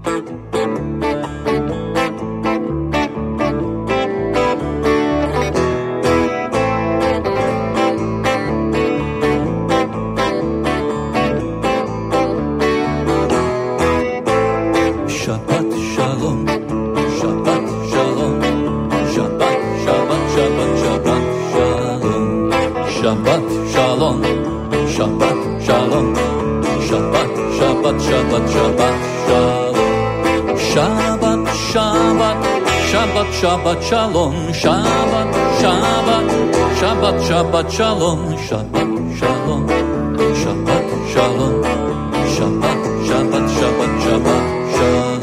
Shabbat shalom, Shabbat, Shabbat, Shabbat, Shabbat shalom, Shabbat shalom, Shabbat shalom, Shabbat, Shabbat, Shabbat, Shabbat shalom.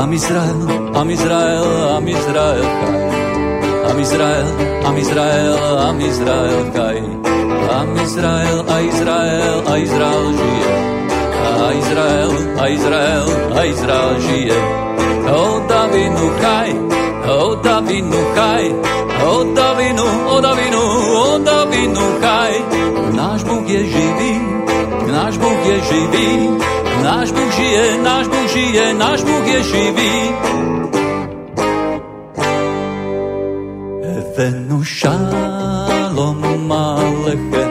Am Israel, Am Israel, Am Israel Kai. Am Israel, Am Israel, Am Israel Kai. Am Israel, A Israel, A Israel žije. A Israel, A Israel, A Israel žije. Odavinu Kai. Odavinu Kai, Odavinu, Odavinu, Odavinu Kai. Náš Bůh je živý, náš Bůh je živý, náš Bůh žije, náš Bůh žije, náš Bůh je živý. Evenu šalom Aleche,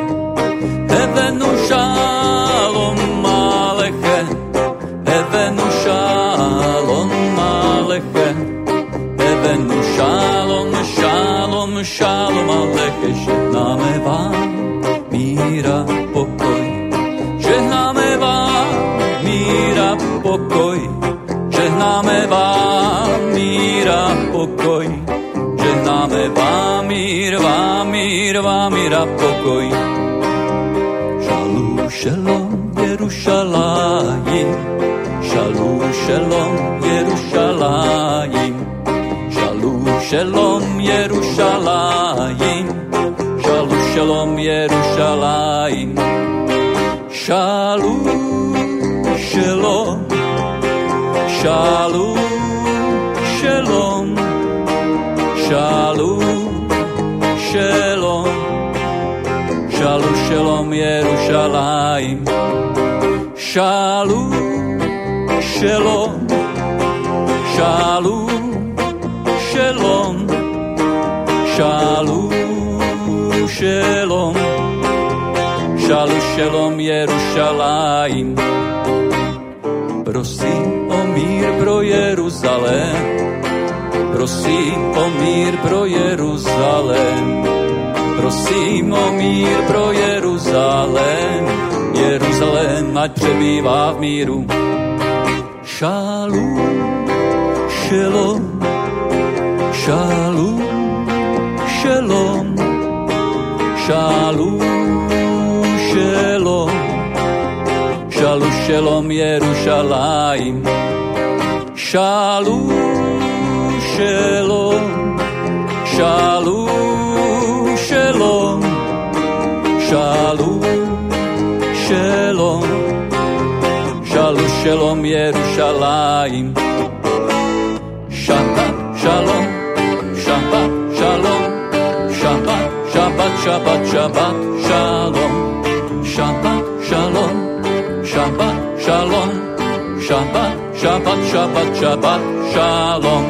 Evenu šalom Aleche, Evenu šalom Aleche. Shalom, shalom, shalom, Aleche, žehnáme vám míra pokoj. Žehnáme vám míra pokoj. Žehnáme vám míra pokoj. Žehnáme vám míra pokoj. Shalom, shalom, Jerušalájim. Shalom, shalom, Jerušalájim. Shalom Jerušalájim, Shalom Shalom Jerušalájim, Shalom Shalom, Shalom Shalom, Shalom Shalom, Shalom Shalom Jerušalájim, Shalom Shalom, Shalom Shalom, Shalom, Shalom, Shalom, Shalom, Jerušalájim. Prosím o mír pro Jeruzalém, prosím o mír pro Jeruzalém, prosím o mír pro Jeruzalém, Jeruzalém ať přebývá v míru. Shalom, Shalom, Shalom, Shalom, Shalom, Shalom, Shalom, Shalom, Jerušalájim. Shalom, Shalom, Shalom, Shalom, Shalom, Shalom, Shalom, Shalom, Jerušalájim. Shabbat, Shalom. Shabbat, shalom, Shabbat, Shabbat, Shabbat, Shabbat, shalom, Shabbat, shalom, Shabbat, shalom, Shabbat, Shabbat, Shabbat, Shabbat, shalom.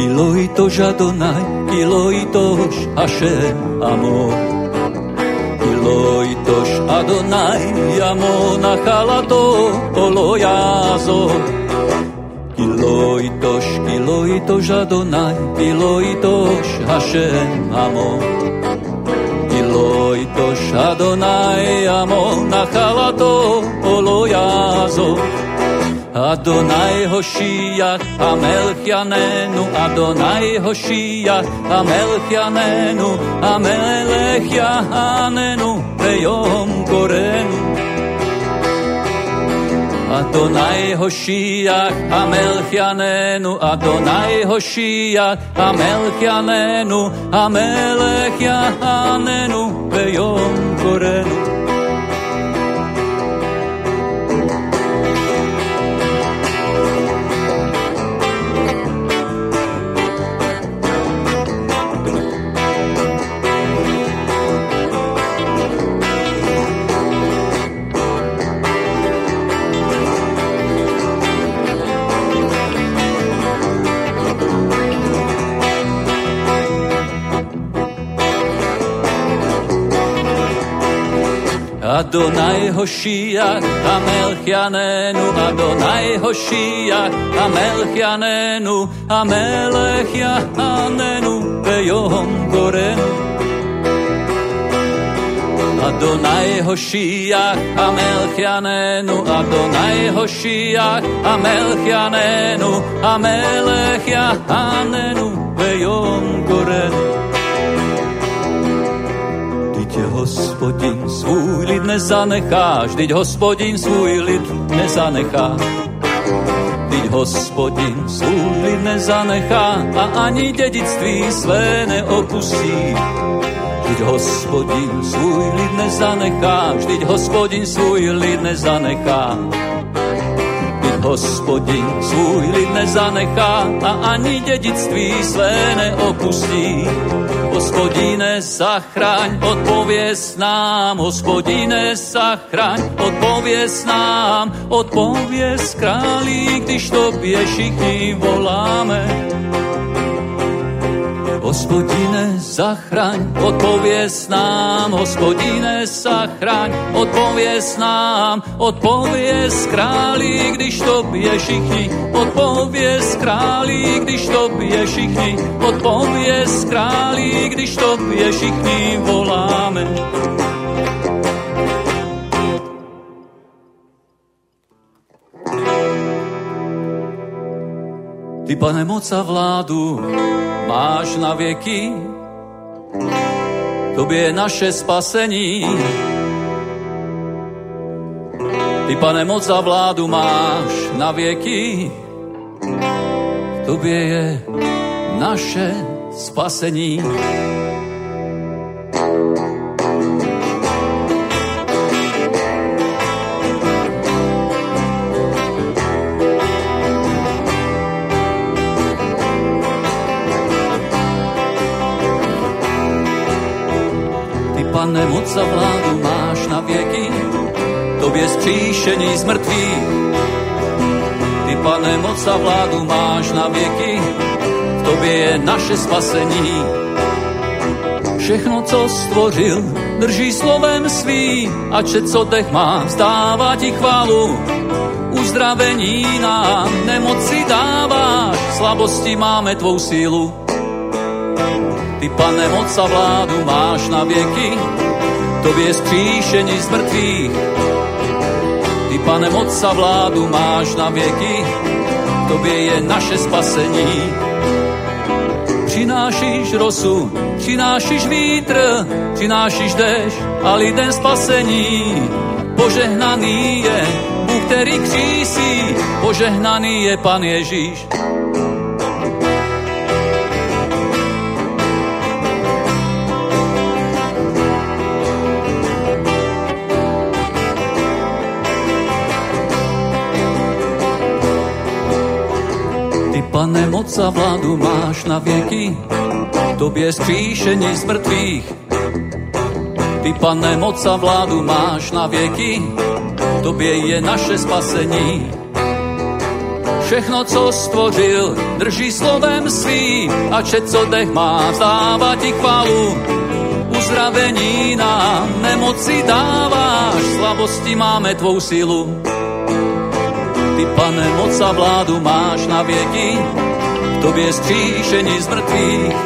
Kiloitoš Adonai, Kiloitoš Hashem Amon. Kiloitoš Adonai, Amon Achalato Lo Ya'azor. Kiloitoš, Kiloitoš Adonai, Kiloitoš Hashem Amon. Kiloitoš Adonai, Amon Achalato Lo Ya'azor. Adonai Hošijach a Melchianenu, Adonai Hošijach a Melchianenu, a Melechjanenu, Beyom Korenu. Adonai Hošijach a Melchianenu, Adonai Hošijach a Melchianenu, a Melechjanenu, Beyom Korenu. Adonai Hošiach, Amelchianenu, Adonai Hošiach, Amelchianenu, Amelchianenu, Beyom Korenu. Adonai Hošiach, Amelchianenu, Adonai Hošiach, Amelchianenu, Amelchianenu, Beyom Korenu. Vždyť Hospodin svůj lid nezanechá, vždyť Hospodin svůj lid nezanechá. Vždyť Hospodin svůj lid nezanechá a ani dědictví své neopustí. Vždyť Hospodin svůj lid nezanechá, vždyť Hospodin svůj lid nezanechá. Vždyť Hospodin svůj lid nezanechá a ani dědictví své neopustí. Hospodine, zachraň, odpověz nám, Hospodine, zachraň, odpověz nám, odpověz králi, když tobě všichni voláme. Hospodine, zachraň, odpověz nám, Hospodine, zachraň, odpověz nám, odpověz králi, když tobě všichni, odpověz králi, když tobě všichni, odpověz králi, když tobě všichni voláme. Ty, Pane, moc a vládu máš na věky, tobě je naše spasení. Ty, Pane, moc a vládu máš na věky, tobě je naše spasení. Pane, moc a vládu máš na věky, tobě zkříšení z mrtvých. Ty, Pane, moc a vládu máš na věky, v tobě je naše spasení. Všechno, co stvořil, drží slovem svým, ač je, co dech má, vzdává ti chválu. Uzdravení nám nemoci dáváš, slabosti máme tvou sílu. Ty, Pane, moc a vládu máš na věky, tobě je zkříšení z mrtvých. Ty, Pane, moc a vládu máš na věky, tobě je naše spasení. Přinášíš rosu, přinášíš vítr, přinášíš déšť a lidem spasení. Požehnaný je Bůh, který křísí, požehnaný je Pan Ježíš. Pane, moc a vládu máš na věky, tobě zkříšení z mrtvých. Ty, Pane, moc a vládu máš na věky, tobě je naše spasení. Všechno, co stvořil, drží slovem svým, ač je, co dech má, vzdává ti chválu. Uzdravení nám nemoci dáváš, slabosti máme tvou sílu. Ty, Pane, moc a vládu máš na věky, v tobě je zkříšení z mrtvých.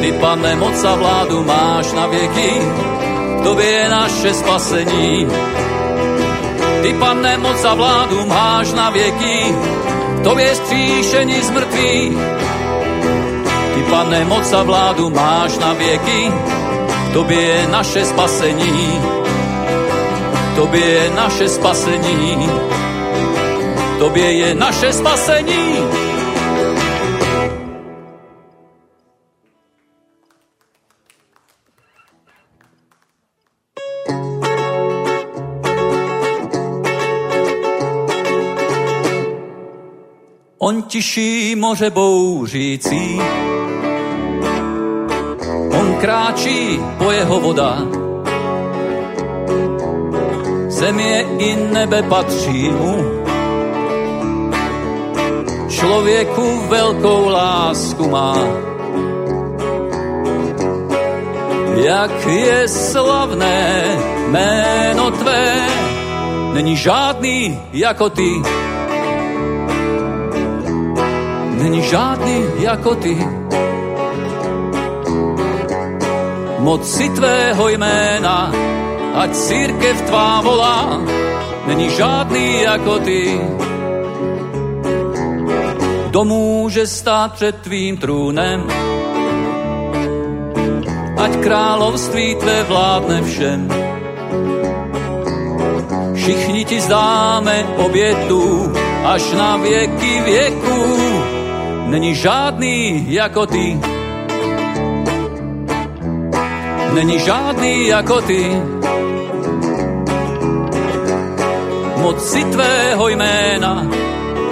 Ty, Pane, moc a vládu máš na věky, v tobě je naše spasení. Ty, Pane, moc a vládu máš na věky, v tobě je zkříšení z mrtvých. Ty, Pane, moc a vládu máš na věky, v tobě je naše spasení. V tobě je naše spasení. Tobě je naše spasení. On tiší moře bouřící, on kráčí po jeho vodách, země i nebe patří mu. Člověku velkou lásku má. Jak je slavné, jméno tvé není žádný jako ty. Není žádný jako ty. Moci tvého jména, ať církev tvá volá, není žádný jako ty. Kdo může stát před tvým trůnem? Ať království tvé vládne všem. Všichni ti zdáme obětu až na věky věků. Není žádný jako ty. Není žádný jako ty. Moci tvého jména,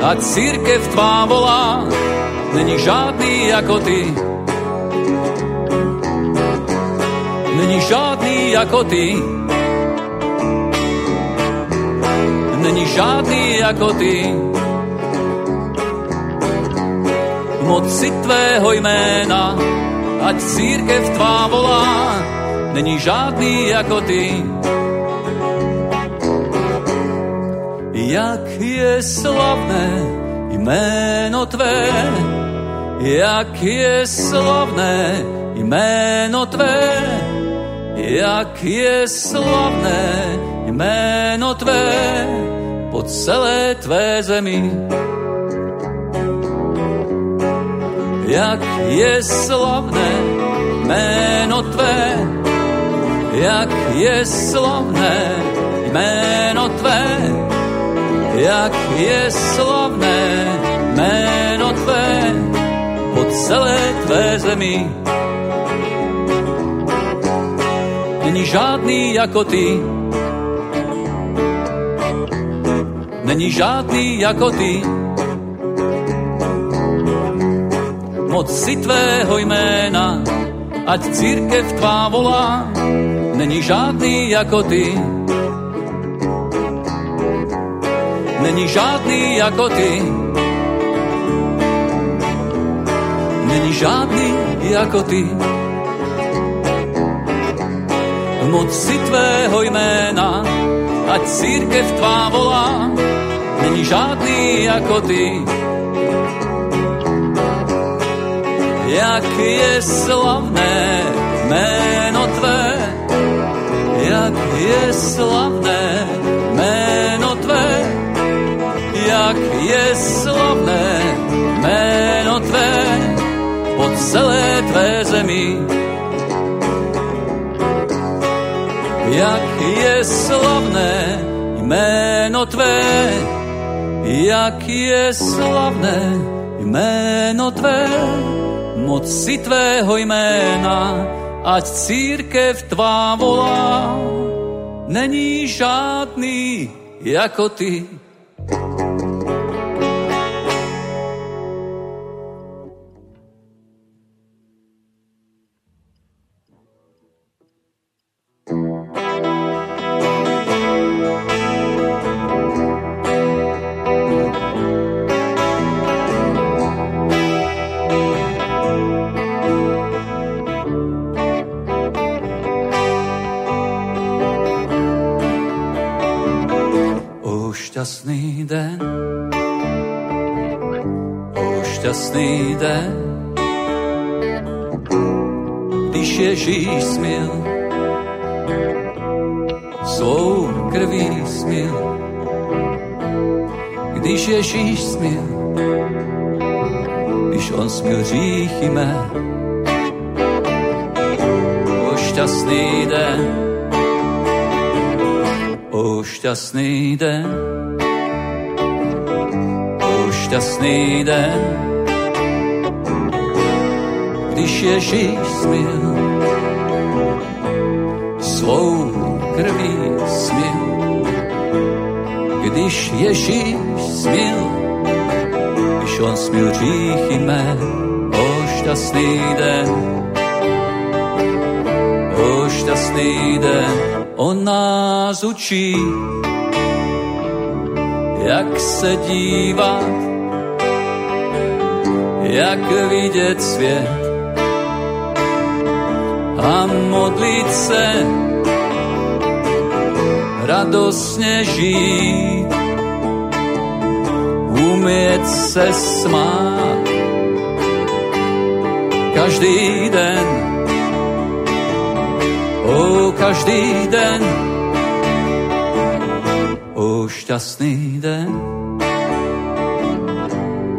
ať církev tvá volá, není žádný jako ty. Není žádný jako ty. Není žádný jako ty. Moci tvého jména, ať církev tvá volá, není žádný jako ty. Jak je slavné jméno tvé, jak je slavné jméno tvé, jak je slavné jméno tvé po celé tvé zemi. Jak je slavné jméno tvé, jak je slavné jméno tvé, jak je slavné jméno tvé po celé tvé zemi. Není žádný jako ty. Není žádný jako ty. Moci tvého jména, ať církev tvá volá, není žádný jako ty. Není žádný jako ty. Není žádný jako ty. Moci tvého jména, ať církev tvá volá, není žádný jako ty. Jak je slavné jméno tvé, jak je slavné jméno tvé, jak je slavné jméno tvé po celé tvé zemi. Jak je slavné jméno tvé, jak je slavné jméno tvé, moci tvého jména, ať církev tvá volá, není žádný jako ty. Šťastný den, o šťastný den, když Ježíš smil, svou krví smil, když Ježíš smil, když on smil hříchy mé. O šťastný den, o šťastný den, šťastný den, když Ježíš smil, svou krví smil, když Ježíš smil, když on smil hříchy mé. O šťastný den, o šťastný den, on nás učí, jak se dívat, jak vidět svět a modlit se radostně žít, umět se smát každý den, o každý den, o šťastný den,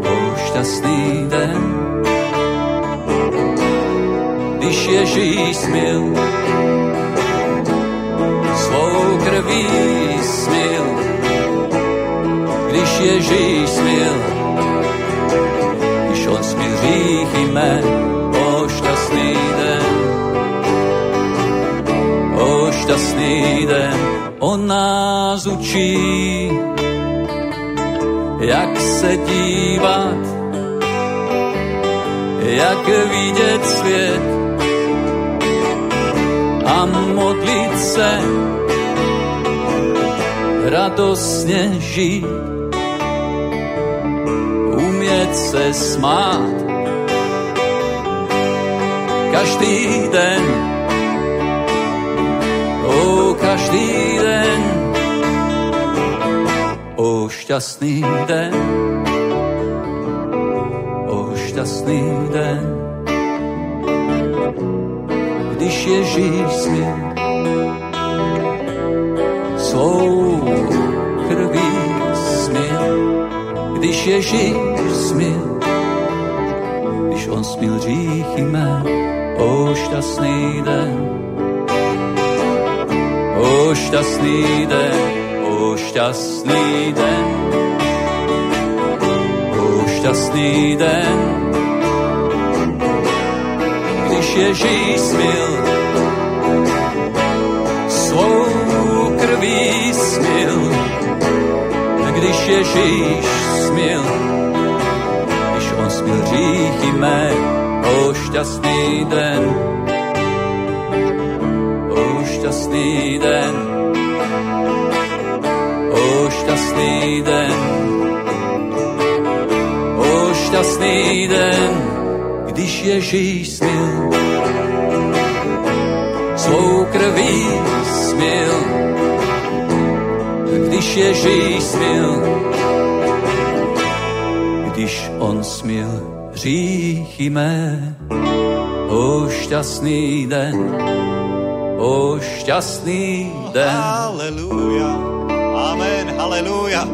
o šťastný den. Když Ježíš smil, svou krví smil, když Ježíš smil, když on smil hříchy mé, o šťastný den, o šťastný den. On nás učí, jak se dívat, jak vidět svět, a modlit se, radostně žít, umět se smát každý den, o každý den, o šťastný den, o šťastný den. Když Ježíš smil, svou krví smil, když Ježíš smil, když on smil hříchy mé, o šťastný den, o šťastný den, o šťastný den, o šťastný den. Když Ježíš smil, svou krví smil, když Ježíš smil, když on smil hříchy mé, o šťastný den, o šťastný den, o šťastný den, o šťastný den. Když Ježíš smil, svou krví smil, když Ježíš smil, když on smil hříchy mé, o šťastný den, o šťastný den. Haleluja, amen, haleluja,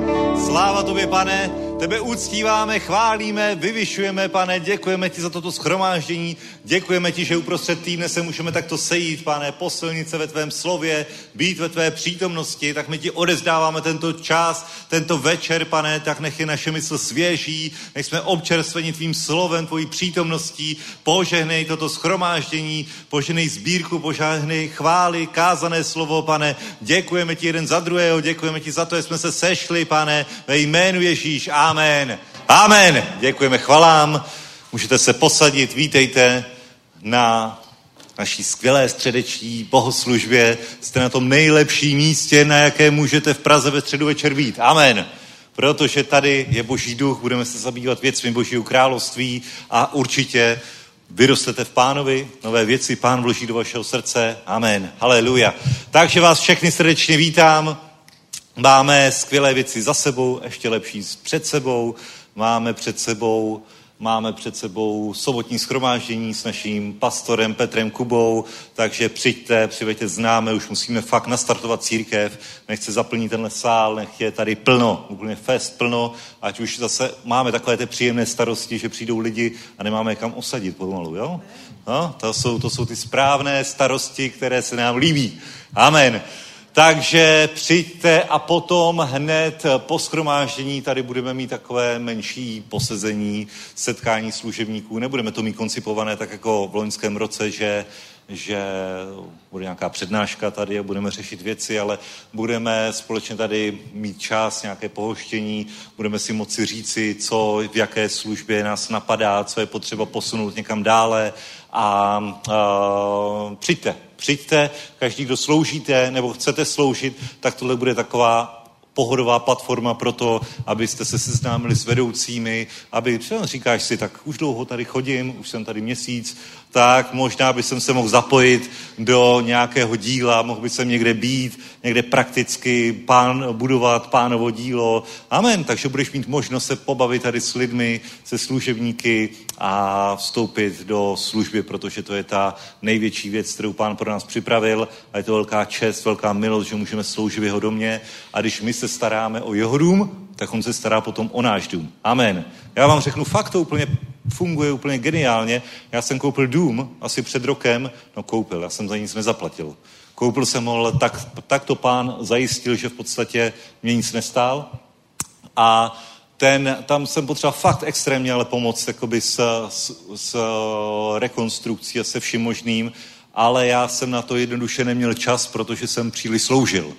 sláva tobě, Pane. Tebe uctíváme, chválíme, vyvyšujeme, Pane, děkujeme ti za toto shromáždění, děkujeme ti, že uprostřed týdne se můžeme takto sejít, Pane, posilnit se ve tvém slově, být ve tvé přítomnosti, tak my ti odevzdáváme tento čas, tento večer, Pane, tak nech je naše mysl svěží, nech jsme občerstveni tvým slovem, tvojí přítomností, požehnej toto shromáždění, požehnej sbírku, požehnej chvály, kázané slovo, Pane, děkujeme ti jeden za druhého, děkujeme ti za to, že jsme se sešli, Pane, ve jménu Ježíš. Amen. Amen. Děkujeme chvalám. Můžete se posadit. Vítejte na naší skvělé středeční bohoslužbě. Jste na tom nejlepším místě, na jaké můžete v Praze ve středu večer být. Amen. Protože tady je Boží duch, budeme se zabývat věcmi Božího království a určitě vyrostete v Pánovi, nové věci Pán vloží do vašeho srdce. Amen. Haleluja. Takže vás všechny srdečně vítám. Máme skvělé věci za sebou, ještě lepší před sebou. Máme před sebou sobotní shromáždění s naším pastorem Petrem Kubou, takže přijďte, přiveďte známe, už musíme fakt nastartovat církev, nechce zaplnit tenhle sál, nech je tady plno, úplně fest plno, ať už zase máme takové ty příjemné starosti, že přijdou lidi a nemáme kam osadit pomalu, jo? No, to jsou ty správné starosti, které se nám líbí. Amen. Takže přijďte a potom hned po shromáždění tady budeme mít takové menší posezení, setkání služebníků. Nebudeme to mít koncipované tak jako v loňském roce, že bude nějaká přednáška tady a budeme řešit věci, ale budeme společně tady mít čas, nějaké pohoštění, budeme si moci říci, co v jaké službě nás napadá, co je potřeba posunout někam dále a přijďte, každý, kdo sloužíte nebo chcete sloužit, tak tohle bude taková pohodová platforma pro to, abyste se seznámili s vedoucími, aby říkáš si, tak už dlouho tady chodím, už jsem tady měsíc, tak možná by jsem se mohl zapojit do nějakého díla, mohl by jsem někde být, někde prakticky budovat Pánovo dílo. Amen. Takže budeš mít možnost se pobavit tady s lidmi, se služebníky a vstoupit do služby, protože to je ta největší věc, kterou Pán pro nás připravil a je to velká čest, velká milost, že můžeme sloužit v jeho domě a když my se staráme o jeho dům, tak on se stará potom o náš dům. Amen. Já vám řeknu, fakt to úplně funguje úplně geniálně. Já jsem koupil dům asi před rokem, já jsem za nic nezaplatil. Koupil jsem ho, tak to Pán zajistil, že v podstatě mě nic nestál a tam jsem potřeboval fakt extrémně ale pomoct jakoby s rekonstrukcí a se vším možným, ale já jsem na to jednoduše neměl čas, protože jsem příliš sloužil.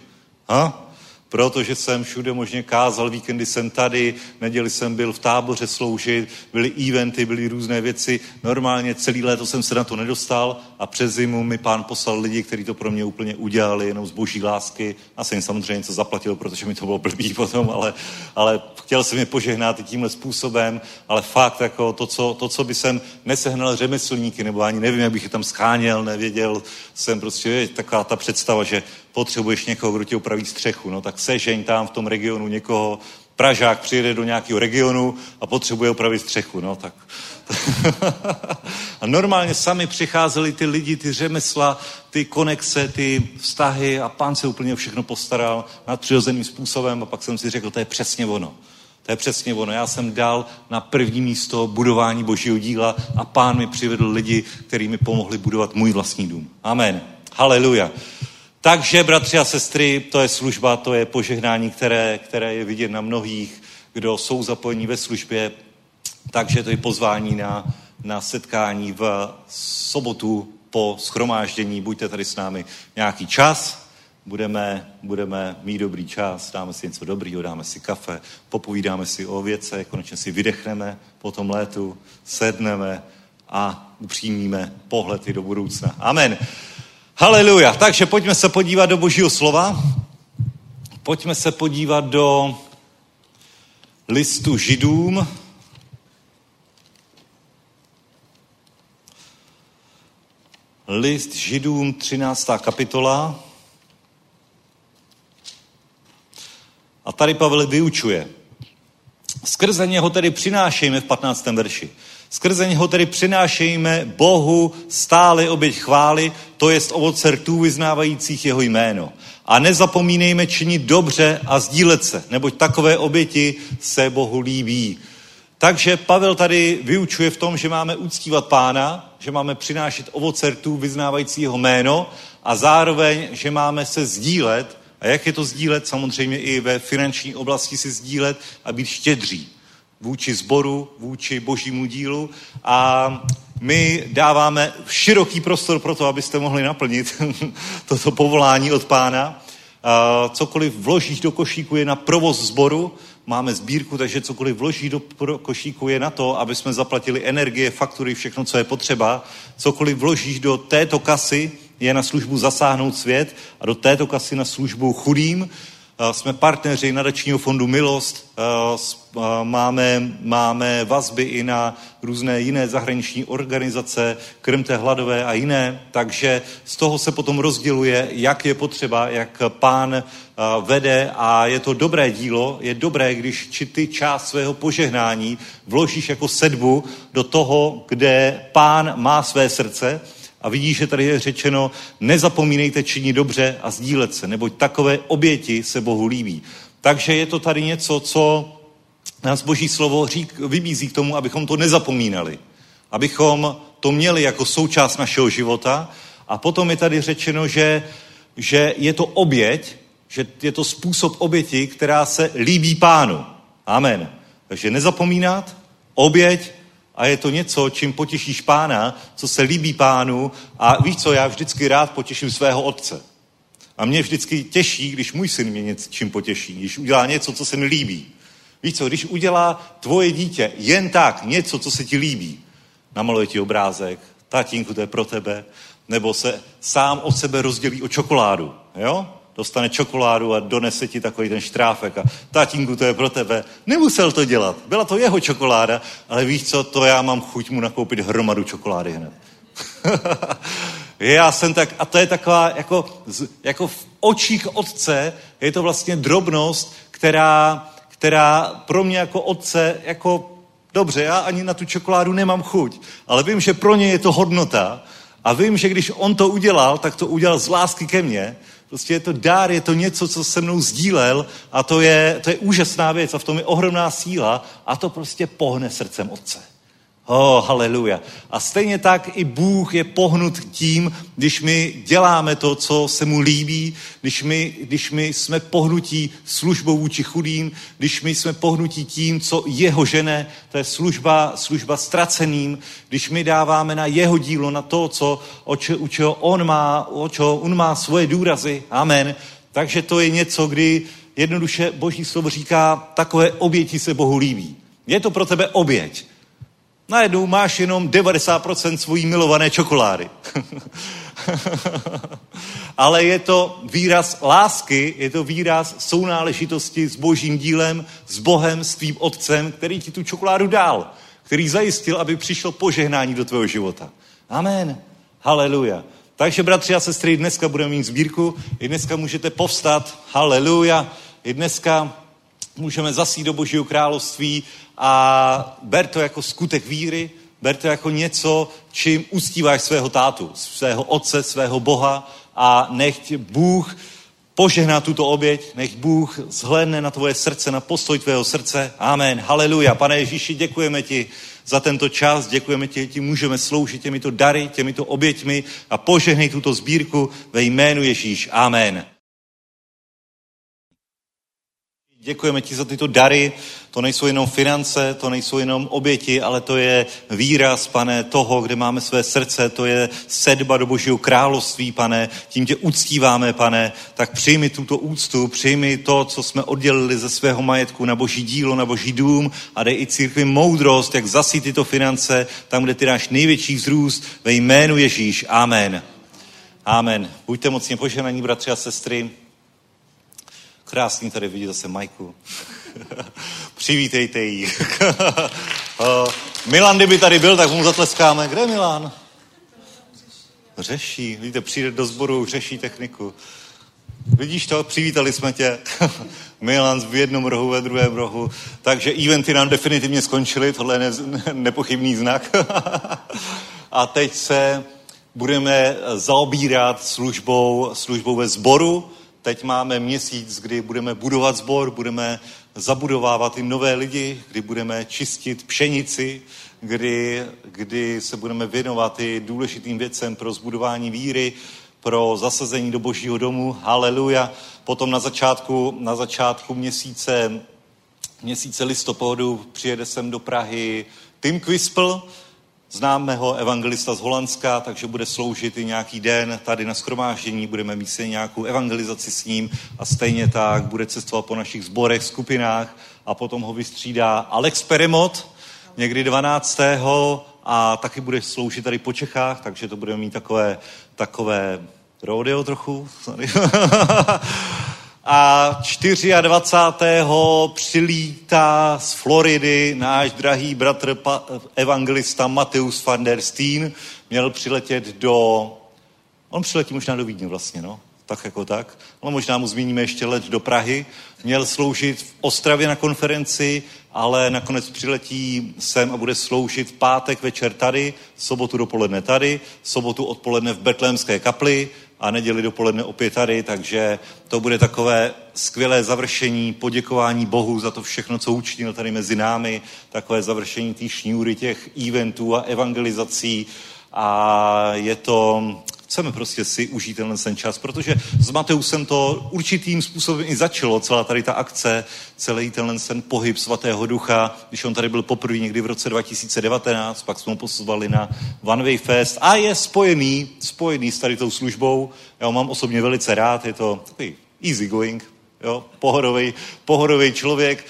Protože jsem všude možně kázal, víkendy jsem tady, neděli jsem byl v táboře sloužit, byly eventy, byly různé věci. Normálně celý léto jsem se na to nedostal a přes zimu mi Pán poslal lidi, kteří to pro mě úplně udělali, jenom z boží lásky. Já jsem jim samozřejmě něco zaplatil, protože mi to bylo blbý potom, ale chtěl jsem je požehnat tímhle způsobem, ale fakt jako to, co by jsem nesehnal řemeslníky, nebo ani nevím, jak bych je tam scháněl, nevěděl, jsem prostě taková ta představa, že potřebuješ někoho, kdo ti opraví střechu, no tak sežeň tam v tom regionu někoho, Pražák přijede do nějakého regionu a potřebuje opravit střechu, no tak. A normálně sami přicházeli ty lidi, ty řemesla, ty konexe, ty vztahy a Pán se úplně všechno postaral nadpřirozeným způsobem a pak jsem si řekl, to je přesně ono. To je přesně ono. Já jsem dal na první místo budování božího díla a Pán mi přivedl lidi, kteří mi pomohli budovat můj vlastní dům. Amen. Haleluja. Takže, bratři a sestry, to je služba, to je požehnání, které je vidět na mnohých, kdo jsou zapojení ve službě. Takže to je pozvání na setkání v sobotu po shromáždění. Buďte tady s námi nějaký čas, budeme mít dobrý čas, dáme si něco dobrýho, dáme si kafe, popovídáme si o věcech, konečně si vydechneme po tom létu, sedneme a upřímníme pohledy do budoucna. Amen. Haleluja. Takže pojďme se podívat do Božího slova. Pojďme se podívat do listu Židům. List Židům, 13. kapitola. A tady Pavel vyučuje. Skrze něho tedy přinášejme v 15. verši. Skrze něho tedy přinášejme Bohu stále oběť chvály, to jest ovoce rtů vyznávajících jeho jméno. A nezapomínejme činit dobře a sdílet se, neboť takové oběti se Bohu líbí. Takže Pavel tady vyučuje v tom, že máme uctívat Pána, že máme přinášet ovoce rtů vyznávající jeho jméno a zároveň, že máme se sdílet. A jak je to sdílet? Samozřejmě i ve finanční oblasti si sdílet a být štědří. Vůči sboru, vůči božímu dílu a my dáváme široký prostor pro to, abyste mohli naplnit toto povolání od Pána. Cokoliv vložíš do košíku je na provoz sboru, máme sbírku, takže cokoliv vložíš do košíku je na to, aby jsme zaplatili energie, faktury, všechno, co je potřeba. Cokoliv vložíš do této kasy je na službu Zasáhnout svět a do této kasy na službu chudým. Jsme partneři nadačního fondu Milost, máme vazby i na různé jiné zahraniční organizace, Krmte hladové a jiné, takže z toho se potom rozděluje, jak je potřeba, jak Pán vede a je to dobré dílo, je dobré, když ty část svého požehnání vložíš jako sedbu do toho, kde Pán má své srdce. A vidíš, že tady je řečeno, nezapomínejte činit dobře a sdílet se, neboť takové oběti se Bohu líbí. Takže je to tady něco, co nás Boží slovo vybízí k tomu, abychom to nezapomínali. Abychom to měli jako součást našeho života. A potom je tady řečeno, že je to oběť, že je to způsob oběti, která se líbí Pánu. Amen. Takže nezapomínat, oběť, a je to něco, čím potěšíš Pána, co se líbí Pánu. A víš co, já vždycky rád potěším svého otce. A mě vždycky těší, když můj syn mě něčím potěší, když udělá něco, co se mi líbí. Víš co, když udělá tvoje dítě jen tak něco, co se ti líbí, namaluje ti obrázek, tatínku, to je pro tebe, nebo se sám od sebe rozdělí o čokoládu, jo? Dostane čokoládu a donese ti takový ten štráfek a tatínku, to je pro tebe. Nemusel to dělat, byla to jeho čokoláda, ale víš co, to já mám chuť mu nakoupit hromadu čokolády hned. Já jsem tak, a to je taková, jako v očích otce, je to vlastně drobnost, která pro mě jako otce, jako dobře, já ani na tu čokoládu nemám chuť, ale vím, že pro ně je to hodnota a vím, že když on to udělal, tak to udělal z lásky ke mně. Prostě je to dár, je to něco, co se mnou sdílel a to je úžasná věc a v tom je ohromná síla a to prostě pohne srdcem otce. Oh, haleluja. A stejně tak i Bůh je pohnut tím, když my děláme to, co se mu líbí, když my jsme pohnutí službou vůči chudým, když my jsme pohnutí tím, co jeho žene, to je služba ztraceným, když my dáváme na jeho dílo, na to, o čeho on má svoje důrazy. Amen. Takže to je něco, kdy jednoduše Boží slovo říká, takové oběti se Bohu líbí. Je to pro tebe oběť. Najednou máš jenom 90% svojí milované čokolády. Ale je to výraz lásky, je to výraz sounáležitosti s Božím dílem, s Bohem, s tvým otcem, který ti tu čokoládu dal, který zajistil, aby přišlo požehnání do tvého života. Amen. Haleluja. Takže, bratři a sestry, dneska budeme mít sbírku, i dneska můžete povstat. Haleluja. I dneska můžeme zasít do Božího království a ber to jako skutek víry, ber to jako něco, čím uctíváš svého tátu, svého otce, svého Boha a nechť Bůh požehná tuto oběť, nechť Bůh zhlédne na tvoje srdce, na postoj tvého srdce. Amen, haleluja. Pane Ježíši, děkujeme ti za tento čas, děkujeme ti, že ti můžeme sloužit těmito dary, těmito oběťmi a požehnej tuto sbírku ve jménu Ježíš. Amen. Děkujeme ti za tyto dary, to nejsou jenom finance, to nejsou jenom oběti, ale to je výraz, pane, toho, kde máme své srdce, to je sedba do Božího království, pane, tím tě uctíváme, pane, tak přijmi tuto úctu, přijmi to, co jsme oddělili ze svého majetku na Boží dílo, na Boží dům a dej i církvi moudrost, jak zasít tyto finance tam, kde ty dáš největší vzrůst, ve jménu Ježíš. Amen. Amen. Buďte mocně požehnaní, bratři a sestry. Krásný tady vidí zase Majku. Přivítejte jí. Milan, kdyby tady byl, tak mu zatleskáme. Kde je Milan? Řeší. Vidíte, přijde do sboru, řeší techniku. Vidíš to? Přivítali jsme tě. Milan v jednom rohu, ve druhém rohu. Takže eventy nám definitivně skončily. Tohle je nepochybný znak. A teď se budeme zaobírat službou ve sboru. Teď máme měsíc, kdy budeme budovat sbor, budeme zabudovávat i nové lidi, kdy budeme čistit pšenici, kdy se budeme věnovat i důležitým věcem pro zbudování víry, pro zasazení do Božího domu. Haleluja. Potom na začátku měsíce listopadu přijede sem do Prahy Tim Quispel, známého evangelista z Holandska, takže bude sloužit i nějaký den tady na shromáždění, budeme mít si nějakou evangelizaci s ním a stejně tak bude cestovat po našich sborech, skupinách a potom ho vystřídá Alex Perimot někdy 12. a taky bude sloužit tady po Čechách, takže to budeme mít takové rodeo trochu. A 24. přilítá z Floridy náš drahý bratr evangelista Mateus van der Steen. Měl přiletět on přiletí možná do Vídně vlastně, no, tak. No, možná mu zmíníme ještě let do Prahy. Měl sloužit v Ostravě na konferenci, ale nakonec přiletí sem a bude sloužit v pátek večer tady, sobotu dopoledne tady, sobotu odpoledne v Betlémské kapli a neděli dopoledne opět tady, takže to bude takové skvělé završení, poděkování Bohu za to všechno, co učinil tady mezi námi, takové završení té šňůry těch eventů a evangelizací a je to... Chceme prostě si užít ten čas, protože s Mateusem to určitým způsobem i začalo, celá tady ta akce, celý tenhle ten pohyb svatého ducha, když on tady byl poprvé někdy v roce 2019, pak jsme ho poslali na One Way Fest a je spojený s tady tou službou. Já ho mám osobně velice rád, je to takový easy going, jo, pohodový člověk,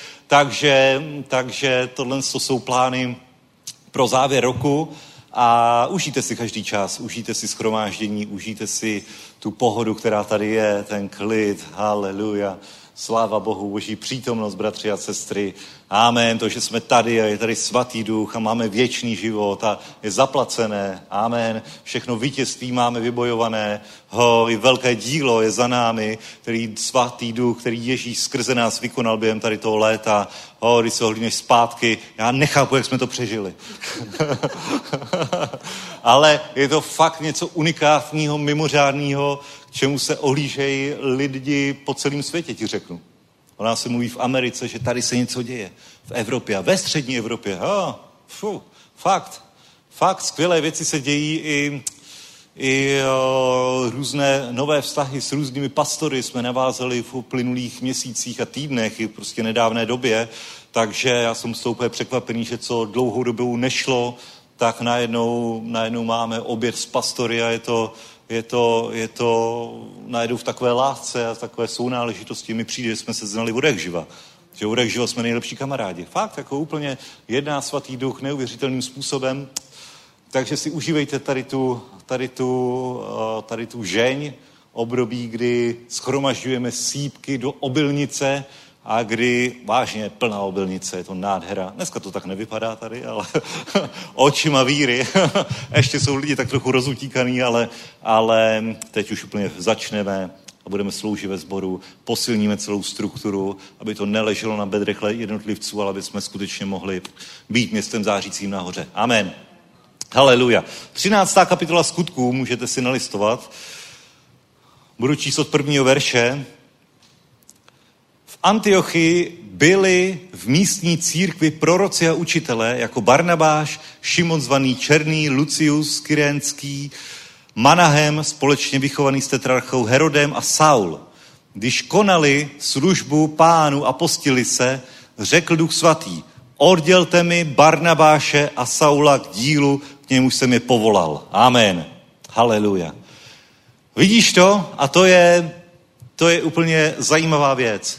takže tohle jsou plány pro závěr roku. A užijte si každý čas, užijte si shromáždění, užijte si tu pohodu, která tady je, ten klid, haleluja. Sláva Bohu, Boží přítomnost, bratři a sestry. Amen, to, že jsme tady a je tady Svatý Duch a máme věčný život a je zaplacené. Amen, všechno vítězství máme vybojované. I velké dílo je za námi, který Svatý Duch, který Ježíš skrze nás vykonal během tady toho léta. Když se ohlídneš zpátky, já nechápu, jak jsme to přežili. Ale je to fakt něco unikátního, mimořádného, čemu se ohlížejí lidi po celém světě, ti řeknu. O nás se mluví v Americe, že tady se něco děje. V Evropě a ve střední Evropě. Fakt, skvělé věci se dějí i různé nové vztahy s různými pastory jsme navázali v uplynulých měsících a týdnech i prostě nedávné době, takže já jsem z toho úplně překvapený, že co dlouhou dobu nešlo, tak najednou máme oběd s pastory a je to najednou v takové lásce a v takové sounáležitosti mi přijde, že jsme se znali odjakživa. Že odjakživa jsme nejlepší kamarádi. Fakt, jako úplně jedná Svatý Duch neuvěřitelným způsobem. Takže si užívejte tady tu žeň, období, kdy shromažďujeme sýpky do obilnice a kdy vážně plná obilnice, je to nádhera. Dneska to tak nevypadá tady, ale očima víry. Ještě jsou lidi tak trochu rozutíkaný, ale teď už úplně začneme a budeme sloužit ve sboru, posilníme celou strukturu, aby to neleželo na bedrech jednotlivců, ale aby jsme skutečně mohli být městem zářícím nahoře. Amen. Haleluja. 13. kapitola Skutků, můžete si nalistovat. Budu číst od prvního verše. V Antiochii byli v místní církvi proroci a učitelé jako Barnabáš, Šimon zvaný Černý, Lucius Kyrénský, Manahem, společně vychovaný s tetrarchou Herodem a Saul. Když konali službu Pánu a postili se, řekl Duch Svatý: oddělte mi Barnabáše a Saula k dílu, k němuž jsem je povolal. Amen. Haleluja. Vidíš to? A to je úplně zajímavá věc.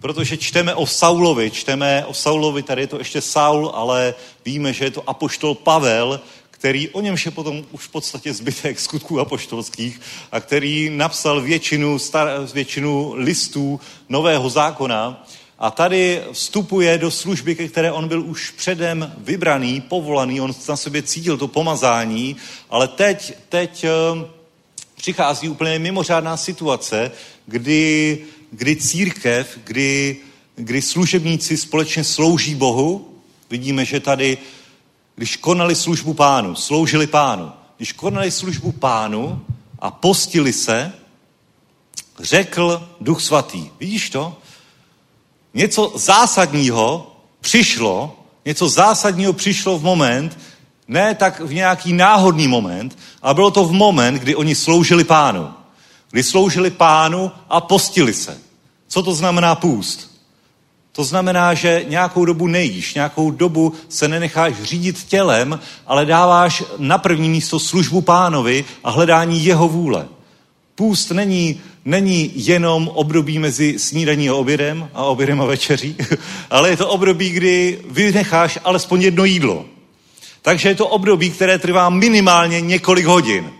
Protože čteme o Saulovi, tady je to ještě Saul, ale víme, že je to apoštol Pavel, který o němž je potom už v podstatě zbytek skutků apoštolských a který napsal většinu listů Nového zákona. A tady vstupuje do služby, ke které on byl už předem vybraný, povolaný, on na sobě cítil to pomazání, ale teď přichází úplně mimořádná situace, kdy církev, kdy služebníci společně slouží Bohu. Vidíme, že tady, když konali službu Pánu, sloužili Pánu. Když konali službu Pánu a postili se, řekl Duch Svatý. Vidíš to? Něco zásadního přišlo v moment, ne tak v nějaký náhodný moment, ale bylo to v moment, kdy oni sloužili Pánu. Kdy sloužili Pánu a postili se. Co to znamená půst? To znamená, že nějakou dobu nejíš, nějakou dobu se nenecháš řídit tělem, ale dáváš na první místo službu Pánovi a hledání jeho vůle. Půst není jenom období mezi snídaní a obědem a večeří, ale je to období, kdy vynecháš alespoň jedno jídlo. Takže je to období, které trvá minimálně několik hodin.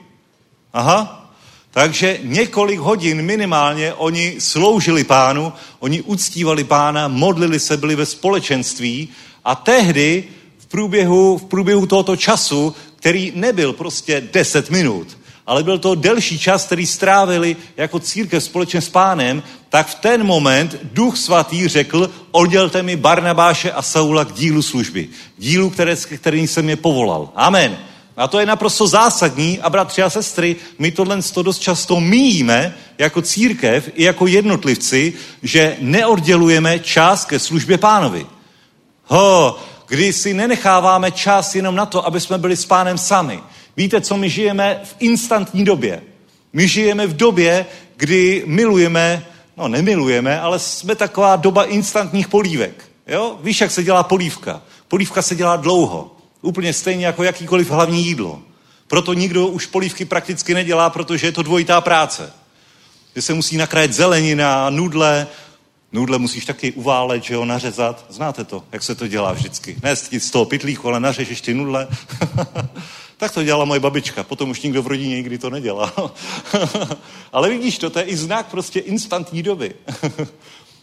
Takže několik hodin minimálně oni sloužili Pánu, oni uctívali Pána, modlili se, byli ve společenství a tehdy v průběhu tohoto času, který nebyl prostě 10 minut, ale byl to delší čas, který strávili jako církev společně s Pánem, tak v ten moment Duch Svatý řekl: oddělte mi Barnabáše a Saula k dílu služby. Dílu, který jsem je povolal. Amen. A to je naprosto zásadní a bratři a sestry, my tohle dost často míjíme jako církev i jako jednotlivci, že neoddělujeme čas ke službě Pánovi. Kdy si nenecháváme čas jenom na to, aby jsme byli s Pánem sami. Víte co, my žijeme v instantní době. My žijeme v době, kdy nemilujeme, ale jsme taková doba instantních polívek. Jo? Víš, jak se dělá polívka? Polívka se dělá dlouho. Úplně stejně jako jakýkoliv hlavní jídlo. Proto nikdo už polívky prakticky nedělá, protože je to dvojitá práce. Že se musí nakrájet zelenina, nudle. Nudle musíš taky uválet, že jo, nařezat. Znáte to, jak se to dělá vždycky. Ne z toho pytlíku, ale nařežeš ty nudle. Tak to dělala moje babička, potom už nikdo v rodině nikdy to nedělá. Ale vidíš to je i znak prostě instantní doby.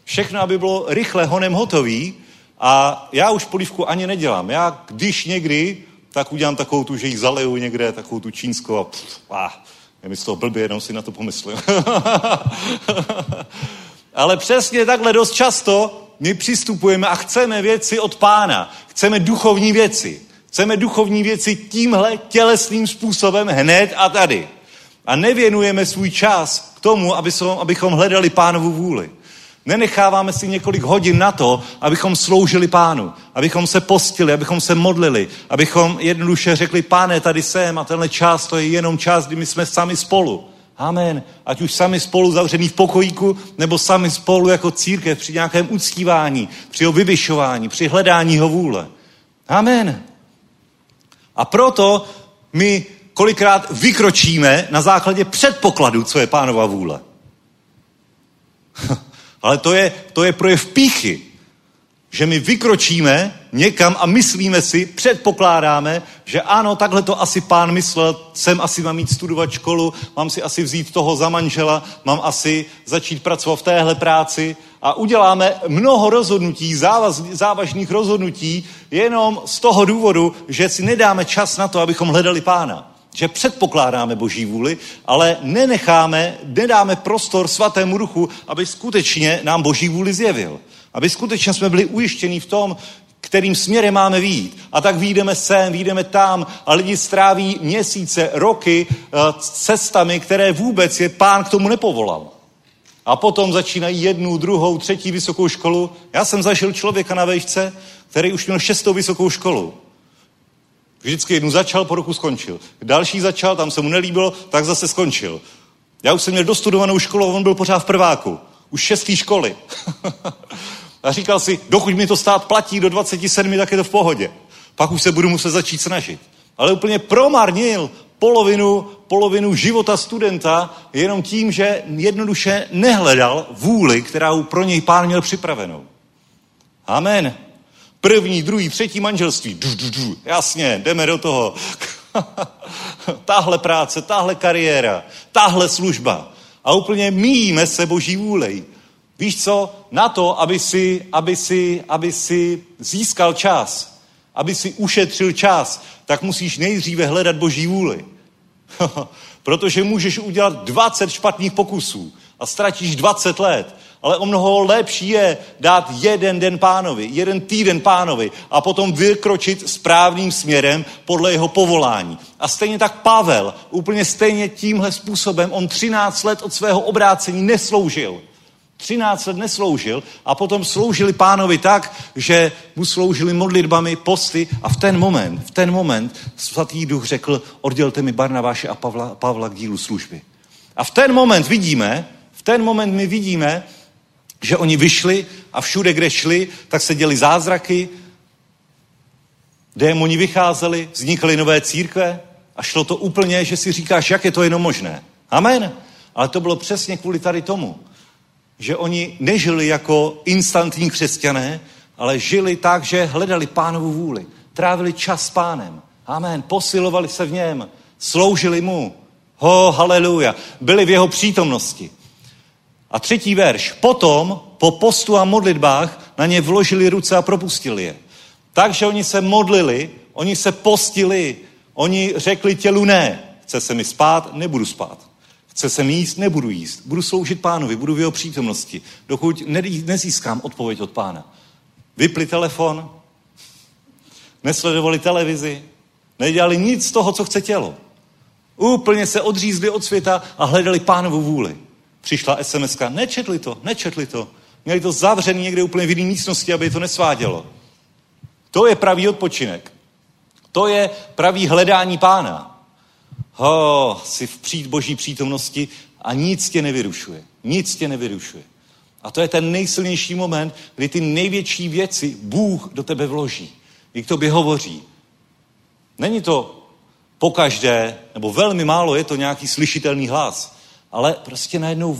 Všechno, aby bylo rychle honem hotový a já už polívku ani nedělám. Já když někdy, tak udělám takovou tu, že ji zaleju někde, takovou tu čínskou a je mi z toho blbě, jenom si na to pomyslím. Ale přesně takhle dost často my přistupujeme a chceme věci od Pána. Chceme duchovní věci. Chceme duchovní věci tímhle tělesným způsobem hned a tady. A nevěnujeme svůj čas k tomu, abychom hledali Pánovu vůli. Nenecháváme si několik hodin na to, abychom sloužili Pánu, abychom se postili, abychom se modlili, abychom jednoduše řekli, Páne, tady jsem a tenhle čas, to je jenom čas, kdy my jsme sami spolu. Amen. Ať už sami spolu zavřený v pokojíku, nebo sami spolu jako církev při nějakém uctívání, při jeho vyvyšování, při hledání jeho vůle. Amen. A proto my kolikrát vykročíme na základě předpokladu, co je Pánova vůle. Ale to je projev pýchy, že my vykročíme někam a myslíme si, předpokládáme, že ano, takhle to asi Pán myslel, sem asi mám jít studovat školu, mám si asi vzít toho za manžela, mám asi začít pracovat v téhle práci a uděláme mnoho rozhodnutí, závažných rozhodnutí, jenom z toho důvodu, že si nedáme čas na to, abychom hledali Pána. Že předpokládáme Boží vůli, ale nedáme prostor Svatému Duchu, aby skutečně nám Boží vůli zjevil. Aby skutečně jsme byli ujištění v tom, kterým směrem máme vyjít. A tak vyjdeme sem, vyjdeme tam a lidi stráví měsíce, roky cestami, které vůbec je Pán k tomu nepovolal. A potom začínají jednu, druhou, třetí vysokou školu. Já jsem zažil člověka na vejšce, který už měl 6. vysokou školu. Vždycky jednu začal, po roku skončil. Další začal, tam se mu nelíbilo, tak zase skončil. Já už jsem měl dostudovanou školu, on byl pořád v prváku. Už 6. školy. A říkal si, dokud mi to stát platí do 27, tak je to v pohodě. Pak už se budu muset začít snažit. Ale úplně promarnil polovinu života studenta jenom tím, že jednoduše nehledal vůli, kterou pro něj Pán měl připravenou. Amen. První, druhý, třetí manželství. Jasně, jdeme do toho. Tahle práce, tahle kariéra, tahle služba. A úplně míjíme se Boží vůlej. Víš co? Na to, aby si získal čas, aby si ušetřil čas, tak musíš nejdříve hledat Boží vůli. Protože můžeš udělat 20 špatných pokusů a ztratíš 20 let. Ale o mnoho lepší je dát jeden den Pánovi, jeden týden Pánovi a potom vykročit správným směrem podle jeho povolání. A stejně tak Pavel, úplně stejně tímhle způsobem, on 13 let od svého obrácení nesloužil. 13 let nesloužil a potom sloužili Pánovi tak, že mu sloužili modlitbami, posty a v ten moment Svatý Duch řekl, oddělte mi Barnabáše a Pavla k dílu služby. A v ten moment my vidíme, že oni vyšli a všude, kde šli, tak se děli zázraky, démoni vycházeli, vznikly nové církve a šlo to úplně, že si říkáš, jak je to jenom možné. Amen. Ale to bylo přesně kvůli tady tomu, že oni nežili jako instantní křesťané, ale žili tak, že hledali Pánovu vůli, trávili čas s Pánem. Amen. Posilovali se v něm, sloužili mu. Haleluja. Byli v jeho přítomnosti. A 3. verš. Potom, po postu a modlitbách, na ně vložili ruce a propustili je. Takže oni se modlili, oni se postili, oni řekli tělu ne. Chce se mi spát, nebudu spát. Chce se mi jíst, nebudu jíst. Budu sloužit Pánovi, budu v jeho přítomnosti, dokud nezískám odpověď od Pána. Vypli telefon, nesledovali televizi, nedělali nic z toho, co chce tělo. Úplně se odřízli od světa a hledali Pánovu vůli. Přišla SMS-ka, nečetli to. Měli to zavřený někde úplně v jiné místnosti, aby je to nesvádělo. To je pravý odpočinek. To je pravý hledání Pána. Si vpřít Boží přítomnosti a nic tě nevyrušuje. A to je ten nejsilnější moment, kdy ty největší věci Bůh do tebe vloží. Kdy k tobě hovoří. Není to pokaždé, nebo velmi málo je to nějaký slyšitelný hlas. Ale prostě najednou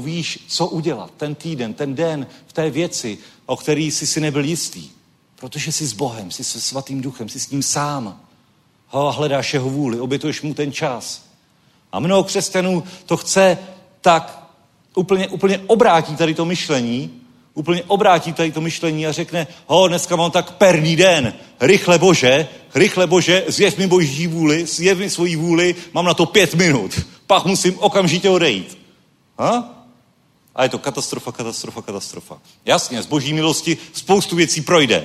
víš, co udělat ten týden, ten den v té věci, o které jsi si nebyl jistý. Protože jsi s Bohem, jsi se Svatým Duchem, jsi s ním sám. Hledáš jeho vůli, obětuješ mu ten čas. A mnoho křesťanů to chce tak úplně obrátí tady to myšlení, a řekne, dneska mám tak perný den, rychle Bože, zjev mi Boží vůli, zjev mi svoji vůli, mám na to 5 minut, pak musím okamžitě odejít. A je to katastrofa. Jasně, z Boží milosti spoustu věcí projde.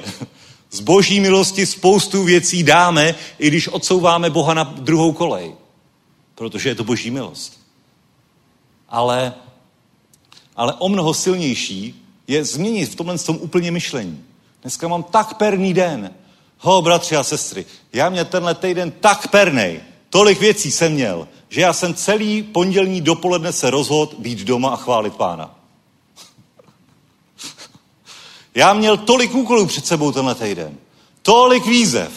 Z Boží milosti spoustu věcí dáme, i když odsouváme Boha na druhou kolej. Protože je to Boží milost. Ale o mnoho silnější je změnit v tomhle tom úplně myšlení. Dneska mám tak perný den. Bratři a sestry, já měl tenhle týden tak pernej. Tolik věcí jsem měl, že já jsem celý pondělní dopoledne se rozhodl být doma a chválit Pána. Já měl tolik úkolů před sebou tenhle týden. Tolik výzev,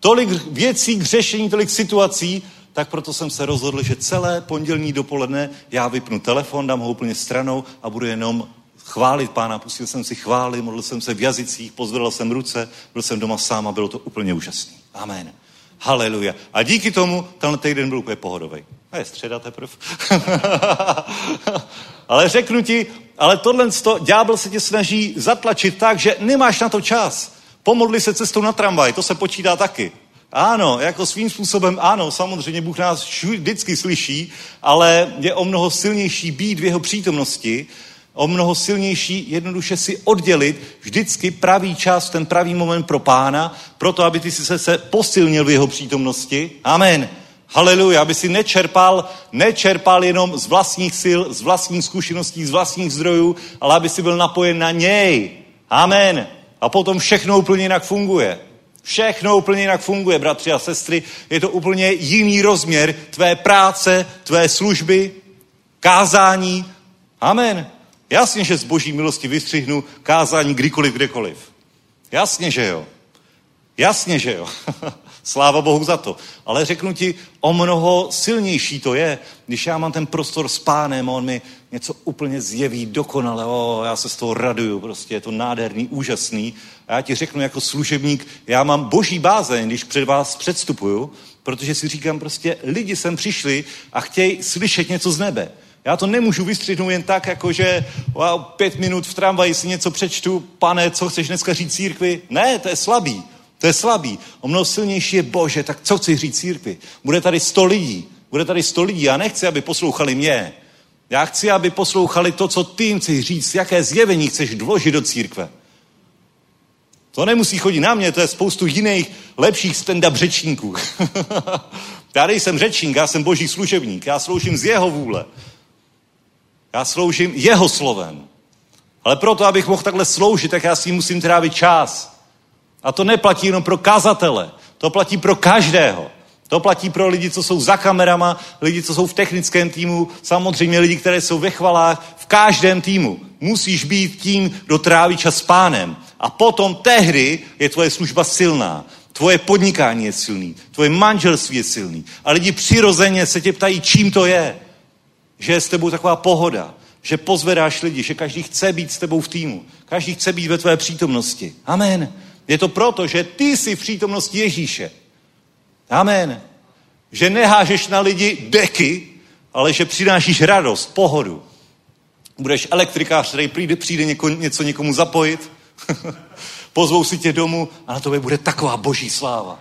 tolik věcí k řešení, tolik situací, tak proto jsem se rozhodl, že celé pondělní dopoledne já vypnu telefon, dám ho úplně stranou a budu jenom chválit Pána. Pustil jsem si chvály, modlil jsem se v jazycích, pozdvihl jsem ruce, byl jsem doma sám a bylo to úplně úžasné. Amen. Haleluja. A díky tomu tenhle týden byl úplně pohodovej. A je středa teprve. Ale řeknu ti, tohle ďábel se tě snaží zatlačit tak, že nemáš na to čas. Pomodli se cestou na tramvaj, to se počítá taky. Ano, jako svým způsobem ano, samozřejmě Bůh nás vždycky slyší, ale je o mnoho silnější být v jeho přítomnosti, o mnoho silnější jednoduše si oddělit vždycky pravý čas, ten pravý moment pro Pána, proto aby ty jsi se posilnil v jeho přítomnosti. Amen. Haleluja, aby si nečerpal jenom z vlastních sil, z vlastních zkušeností, z vlastních zdrojů, ale aby si byl napojen na něj. Amen. A potom všechno úplně jinak funguje. Bratři a sestry. Je to úplně jiný rozměr tvé práce, tvé služby, kázání. Amen. Jasně, že z Boží milosti vystřihnu kázání kdekoliv. Jasně, že jo. Sláva Bohu za to. Ale řeknu ti, o mnoho silnější to je, když já mám ten prostor s Pánem a on mi něco úplně zjeví dokonale. Já se z toho raduju, prostě je to nádherný, úžasný. A já ti řeknu jako služebník, já mám Boží bázeň, když před vás předstupuju, protože si říkám prostě, lidi sem přišli a chtějí slyšet něco z nebe. Já to nemůžu vystřihnout jen tak, jakože 5 minut v tramvaji si něco přečtu, Pane, co chceš dneska říct církvi? Ne, to je slabý. O mnoho silnější je Bože, tak co chci říct církvi? Bude tady 100 lidí. Já nechci, aby poslouchali mě. Já chci, aby poslouchali to, co ty jim chceš říct, jaké zjevení chceš vložit do církve. To nemusí chodit na mě, to je spoustu jiných lepších stand-up řečníků. Tady jsem řečník, já jsem Boží služebník, já sloužím z jeho vůle. Já sloužím jeho slovem. Ale proto, abych mohl takhle sloužit, tak já si musím trávit čas. A to neplatí jenom pro kazatele, to platí pro každého. To platí pro lidi, co jsou za kamerama, lidi, co jsou v technickém týmu, samozřejmě lidi, které jsou ve chvalách, v každém týmu. Musíš být tím, kdo tráví čas s Pánem. A potom tehdy je tvoje služba silná. Tvoje podnikání je silný, tvoje manželství je silný. A lidi přirozeně se tě ptají, čím to je. Že je s tebou taková pohoda, že pozvedáš lidi, že každý chce být s tebou v týmu, každý chce být ve tvé přítomnosti. Amen. Je to proto, že ty jsi v přítomnosti Ježíše. Amen. Že nehážeš na lidi deky, ale že přinášíš radost, pohodu. Budeš elektrikář, který přijde něco někomu zapojit, pozvou si tě domů a na tobě bude taková Boží sláva.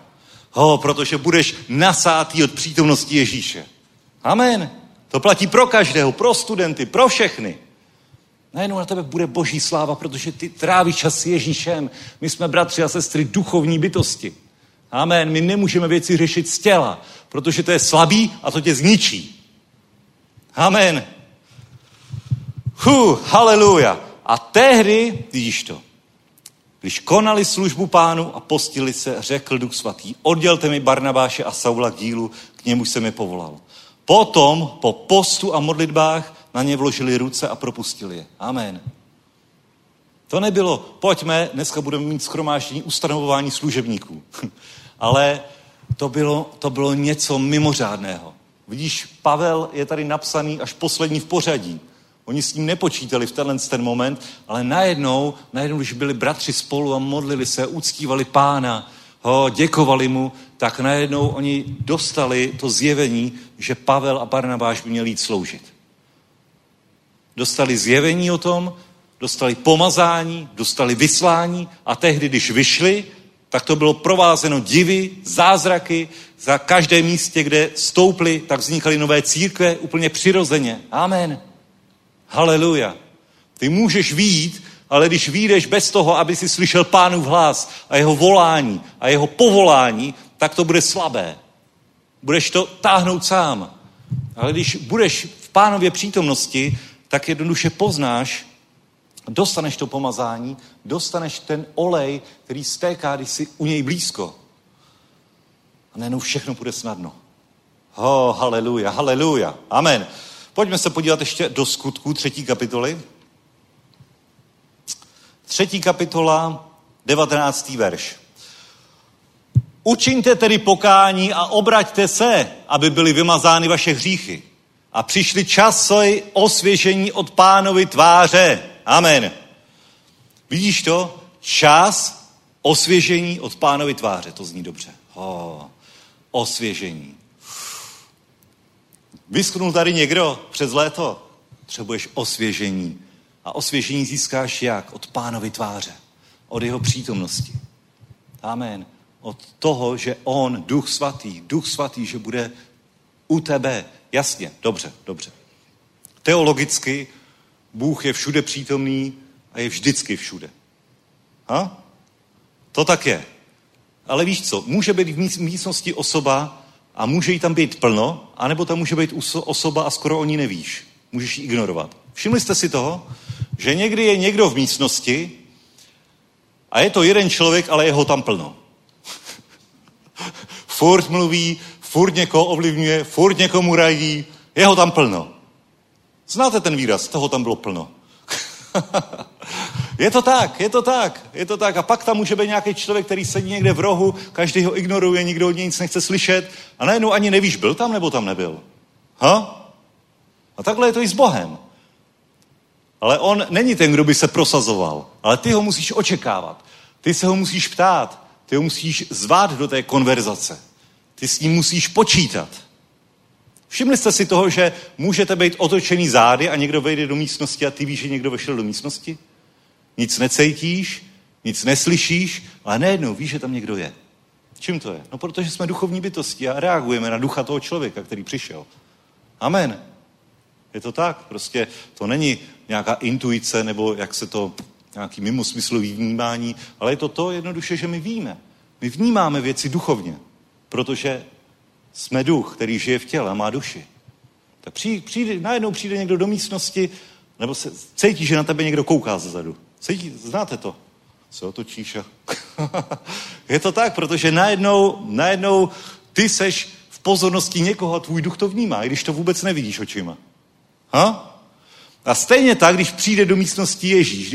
Protože budeš nasátý od přítomnosti Ježíše. Amen. To platí pro každého, pro studenty, pro všechny. Najednou na tebe bude Boží sláva, protože ty trávíš čas s Ježíšem. My jsme bratři a sestry duchovní bytosti. Amen. My nemůžeme věci řešit z těla, protože to je slabý a to tě zničí. Amen. Haleluja. A tehdy, vidíš to, když konali službu Pánu a postili se, řekl Duch Svatý, oddělte mi Barnabáše a Saula k dílu, k němu jsem je povolal. Potom po postu a modlitbách na ně vložili ruce a propustili je. Amen. To nebylo, pojďme, dneska budeme mít shromáždění ustanovování služebníků. Ale to bylo něco mimořádného. Vidíš, Pavel je tady napsaný až poslední v pořadí. Oni s ním nepočítali v ten moment, ale najednou, když byli bratři spolu a modlili se, uctívali Pána, děkovali mu, tak najednou oni dostali to zjevení, že Pavel a Barnabáš by měli jít sloužit. dostali zjevení o tom, dostali pomazání, dostali vyslání a tehdy, když vyšli, tak to bylo provázeno divy, zázraky, za každé místě, kde stoupli, tak vznikaly nové církve úplně přirozeně. Amen. Haleluja. Ty můžeš vyjít, ale když vyjdeš bez toho, aby si slyšel Pánův hlas a jeho volání a jeho povolání, tak to bude slabé. Budeš to táhnout sám. Ale když budeš v Pánově přítomnosti, tak jednoduše poznáš, dostaneš to pomazání, dostaneš ten olej, který stéká, když jsi u něj blízko. A nejenom všechno bude snadno. Haleluja, haleluja, amen. Pojďme se podívat ještě do Skutků 3. kapitoly. 3. kapitola, 19. verš. Učiňte tedy pokání a obraťte se, aby byly vymazány vaše hříchy. A přišly časy osvěžení od Pánovy tváře. Amen. Vidíš to? Čas osvěžení od Pánovy tváře. To zní dobře. Osvěžení. Vyschnul tady někdo přes léto? Potřebuješ osvěžení. A osvěžení získáš jak? Od Pánovy tváře. Od jeho přítomnosti. Amen. Od toho, že on, Duch Svatý, že bude u tebe. Jasně, dobře. Teologicky Bůh je všude přítomný a je vždycky všude. Ha? To tak je. Ale víš co, může být v místnosti osoba a může jí tam být plno, anebo tam může být osoba a skoro o ní nevíš. Můžeš ji ignorovat. Všimli jste si toho, že někdy je někdo v místnosti a je to jeden člověk, ale je ho tam plno. Furt mluví, furt někoho ovlivňuje, furt někomu radí, je ho tam plno. Znáte ten výraz, toho tam bylo plno. Je to tak. A pak tam může být nějaký člověk, který sedí někde v rohu, každý ho ignoruje, nikdo od něj nic nechce slyšet a najednou ani nevíš, byl tam nebo tam nebyl. A takhle je to i s Bohem. Ale on není ten, kdo by se prosazoval, ale ty ho musíš očekávat, ty se ho musíš ptát, ty ho musíš zvát do té konverzace. Ty s ním musíš počítat. Všimli jste si toho, že můžete být otočený zády a někdo vejde do místnosti a ty víš, že někdo vešel do místnosti? Nic necítíš, nic neslyšíš, ale nejednou víš, že tam někdo je. Čím to je? No protože jsme duchovní bytosti a reagujeme na ducha toho člověka, který přišel. Amen. Je to tak, prostě to není nějaká intuice nebo jak se to, nějaký mimosmyslový vnímání, ale je to to jednoduše, že my víme. My vnímáme věci duchovně. Protože jsme duch, který žije v těle a má duši. Tak najednou přijde někdo do místnosti, nebo se cítí, že na tebe někdo kouká zezadu. Znáte to? Se otočíš a... Je to tak, protože najednou ty seš v pozornosti někoho a tvůj duch to vnímá, i když to vůbec nevidíš očima. A stejně tak, když přijde do místnosti Ježíš,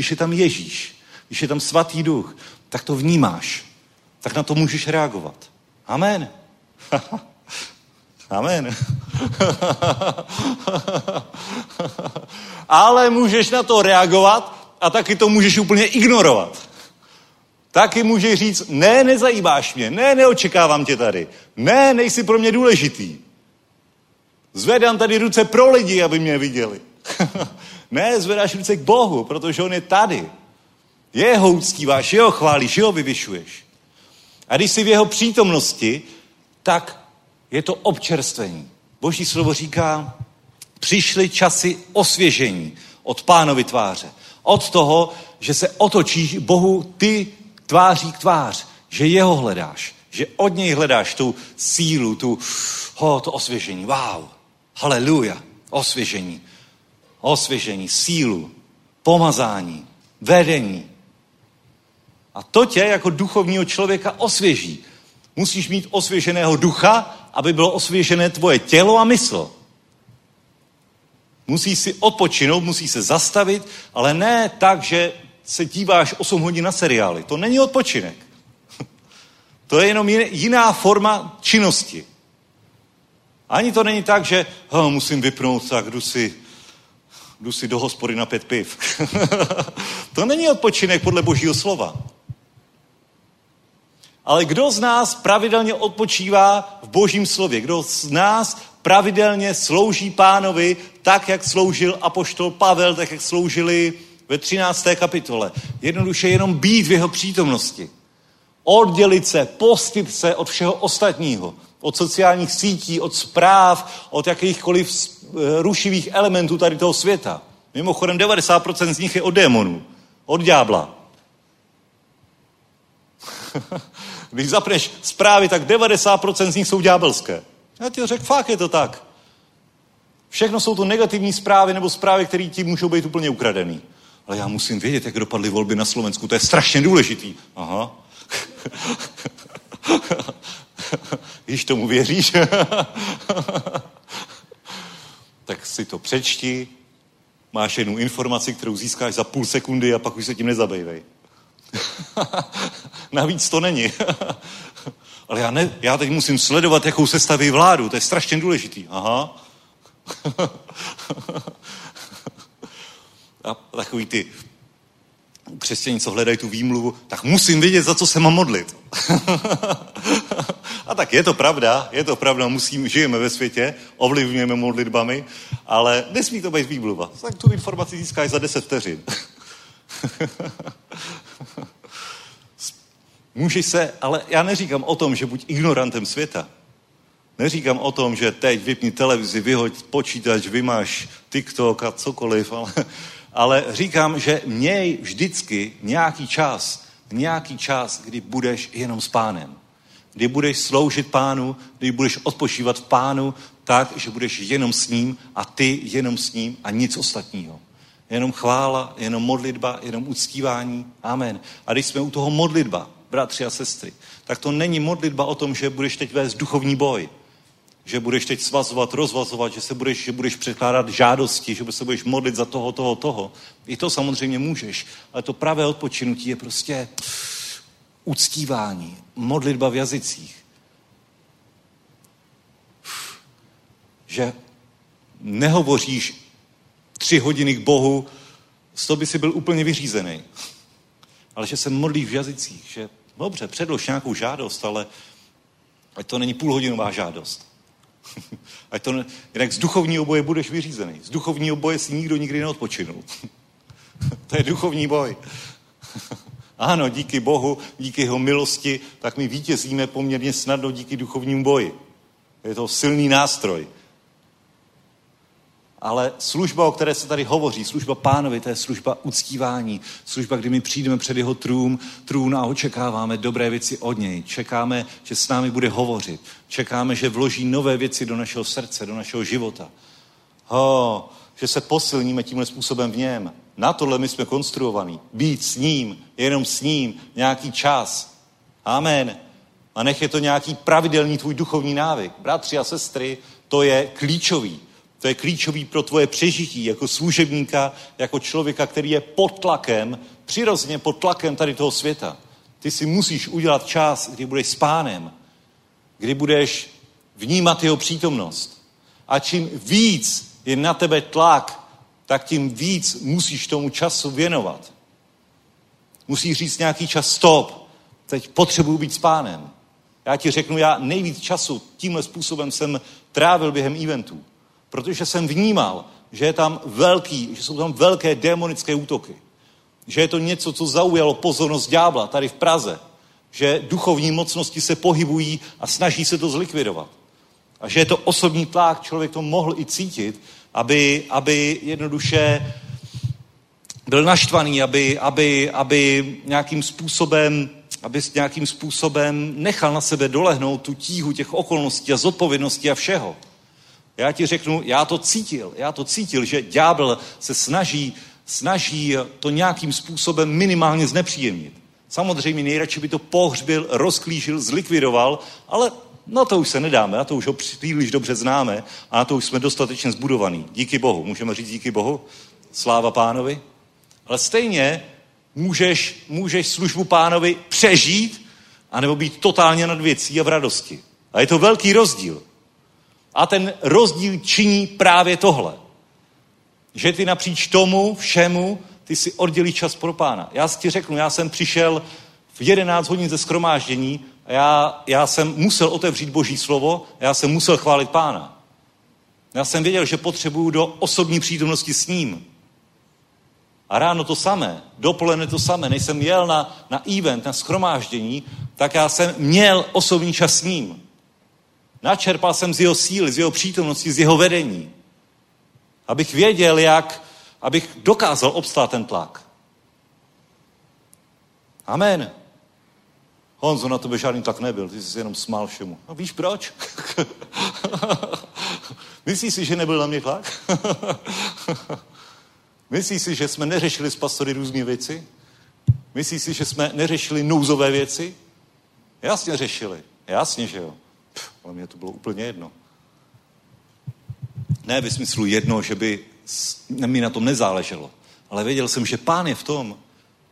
když je tam Svatý Duch, tak to vnímáš. Tak na to můžeš reagovat. Amen. Amen. Ale můžeš na to reagovat a taky to můžeš úplně ignorovat. Taky můžeš říct, ne, nezajímáš mě, ne, neočekávám tě tady, ne, nejsi pro mě důležitý. Zvedám tady ruce pro lidi, aby mě viděli. Ne, zvedáš ruce k Bohu, protože on je tady. Jeho uctíváš, jeho chválíš, jeho vyvyšuješ. A když jsi v jeho přítomnosti, tak je to občerstvení. Boží slovo říká, přišly časy osvěžení od Pánovy tváře. Od toho, že se otočíš Bohu ty tváří k tvář, že jeho hledáš, že od něj hledáš tu sílu, to osvěžení. Wow, haleluja, osvěžení, sílu, pomazání, vedení. A to tě jako duchovního člověka osvěží. Musíš mít osvěženého ducha, aby bylo osvěžené tvoje tělo a mysl. Musíš si odpočinout, musíš se zastavit, ale ne tak, že se díváš 8 hodin na seriály. To není odpočinek. To je jenom jiná forma činnosti. Ani to není tak, že musím vypnout, tak jdu si do hospody na 5 piv. To není odpočinek podle Božího slova. Ale kdo z nás pravidelně odpočívá v Božím slově? Kdo z nás pravidelně slouží Pánovi tak, jak sloužil apoštol Pavel, tak, jak sloužili ve 13. kapitole? Jednoduše jenom být v jeho přítomnosti. Oddělit se, postit se od všeho ostatního. Od sociálních sítí, od zpráv, od jakýchkoliv rušivých elementů tady toho světa. Mimochodem 90% z nich je od démonů, od ďábla. Když zapneš zprávy, tak 90% z nich jsou ďábelské. Já ti řekl, fakt je to tak. Všechno jsou to negativní zprávy nebo zprávy, které ti můžou být úplně ukradený. Ale já musím vědět, jak dopadly volby na Slovensku, to je strašně důležitý. Aha. Když tomu věříš, tak si to přečti, máš jednu informaci, kterou získáš za půl sekundy a pak už se tím nezabejvej. Navíc to není. Ale já teď musím sledovat, jakou se staví vládu, to je strašně důležitý. Aha. A takový ty křesťaní, co hledají tu výmluvu, tak musím vědět, za co se mám modlit. A tak je to pravda, žijeme ve světě, ovlivňujeme modlitbami, ale nesmí to být výmluva. Tak tu informaci získáš za 10 vteřin. Můžeš se, ale já neříkám o tom, že buď ignorantem světa. Neříkám o tom, že teď vypni televizi, vyhoď počítač, vymaž TikTok a cokoliv, ale říkám, že měj vždycky nějaký čas, kdy budeš jenom s Pánem. Kdy budeš sloužit Pánu, kdy budeš odpočívat v Pánu tak, že budeš jenom s ním a ty jenom s ním a nic ostatního. Jenom chvála, jenom modlitba, jenom uctívání. Amen. A když jsme u toho modlitba, bratři a sestry, tak to není modlitba o tom, že budeš teď vést duchovní boj. Že budeš teď svazovat, rozvazovat, že budeš překládat žádosti, že se budeš modlit za toho. I to samozřejmě můžeš, ale to pravé odpočinutí je prostě uctívání, modlitba v jazycích. Že nehovoříš 3 hodiny k Bohu, z toho by si byl úplně vyřízený. Ale že se modlíš v jazycích, že dobře, předlož nějakou žádost, ale ať to není půlhodinová žádost. Jinak z duchovního boje budeš vyřízený. Z duchovního boje si nikdo nikdy neodpočinul. To je duchovní boj. Ano, díky Bohu, díky jeho milosti, tak my vítězíme poměrně snadno díky duchovnímu boji. Je to silný nástroj. Ale služba, o které se tady hovoří, služba Pánovi, to je služba uctívání. Služba, kdy my přijdeme před jeho trůn a očekáváme dobré věci od něj. Čekáme, že s námi bude hovořit. Čekáme, že vloží nové věci do našeho srdce, do našeho života. Že se posilníme tímhle způsobem v něm. Na tohle my jsme konstruovaní. Být s ním, jenom s ním, nějaký čas. Amen. A nech je to nějaký pravidelný tvůj duchovní návyk. Bratři a sestry, to je klíčový. To je klíčový pro tvoje přežití jako služebníka, jako člověka, který je pod tlakem, přirozeně pod tlakem tady toho světa. Ty si musíš udělat čas, kdy budeš s Pánem, kdy budeš vnímat jeho přítomnost. A čím víc je na tebe tlak, tak tím víc musíš tomu času věnovat. Musíš říct nějaký čas stop, teď potřebuji být s Pánem. Já ti řeknu, já nejvíc času tímhle způsobem jsem trávil během eventů. Protože jsem vnímal, že je tam že jsou tam velké démonické útoky. Že je to něco, co zaujalo pozornost ďábla tady v Praze. Že duchovní mocnosti se pohybují a snaží se to zlikvidovat. A že je to osobní tlak, člověk to mohl i cítit, aby jednoduše byl naštvaný, aby nějakým způsobem nechal na sebe dolehnout tu tíhu těch okolností a zodpovědností a všeho. Já ti řeknu, já to cítil, že ďábel se snaží to nějakým způsobem minimálně znepříjemnit. Samozřejmě nejradši by to pohřbil, rozklížil, zlikvidoval, ale na to už se nedáme, na to už ho příliš dobře známe a na to už jsme dostatečně zbudovaní. Díky Bohu, můžeme říct díky Bohu, sláva Pánovi. Ale stejně můžeš službu Pánovi přežít anebo být totálně nad věcí a v radosti. A je to velký rozdíl. A ten rozdíl činí právě tohle. Že ty napříč tomu, všemu, ty si oddělí čas pro Pána. Já si ti řeknu, já jsem přišel v 11 hodin ze shromáždění Já jsem musel otevřít Boží slovo, já jsem musel chválit Pána. Já jsem věděl, že potřebuju do osobní přítomnosti s ním. A ráno to samé, dopoledne to samé. Než jsem jel na event, na shromáždění, tak já jsem měl osobní čas s ním. Načerpal jsem z jeho síly, z jeho přítomnosti, z jeho vedení. Abych věděl, abych dokázal obstát ten tlak. Amen. Honzo, na tebe žádný tak nebyl, ty jsi jenom smál všemu. No víš proč? Myslíš si, že nebyl na mě tlak? Myslíš si, že jsme neřešili s pastory různé věci? Myslíš si, že jsme neřešili nouzové věci? Jasně řešili. Jasně, že jo. Ale mně to bylo úplně jedno. Ne ve smyslu jedno, že by mi na tom nezáleželo. Ale věděl jsem, že Pán je v tom,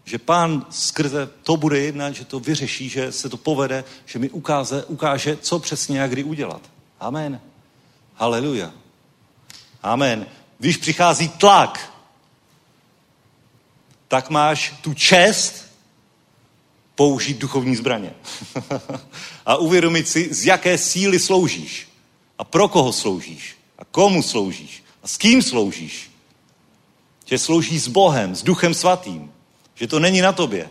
že Pán skrze to bude jednat, že to vyřeší, že se to povede, že mi ukáže, co přesně a kdy udělat. Amen. Haleluja. Amen. Když přichází tlak, tak máš tu čest použít duchovní zbraně. A uvědomit si, z jaké síly sloužíš. A pro koho sloužíš. A komu sloužíš. A s kým sloužíš. Že sloužíš s Bohem, s Duchem Svatým. Že to není na tobě,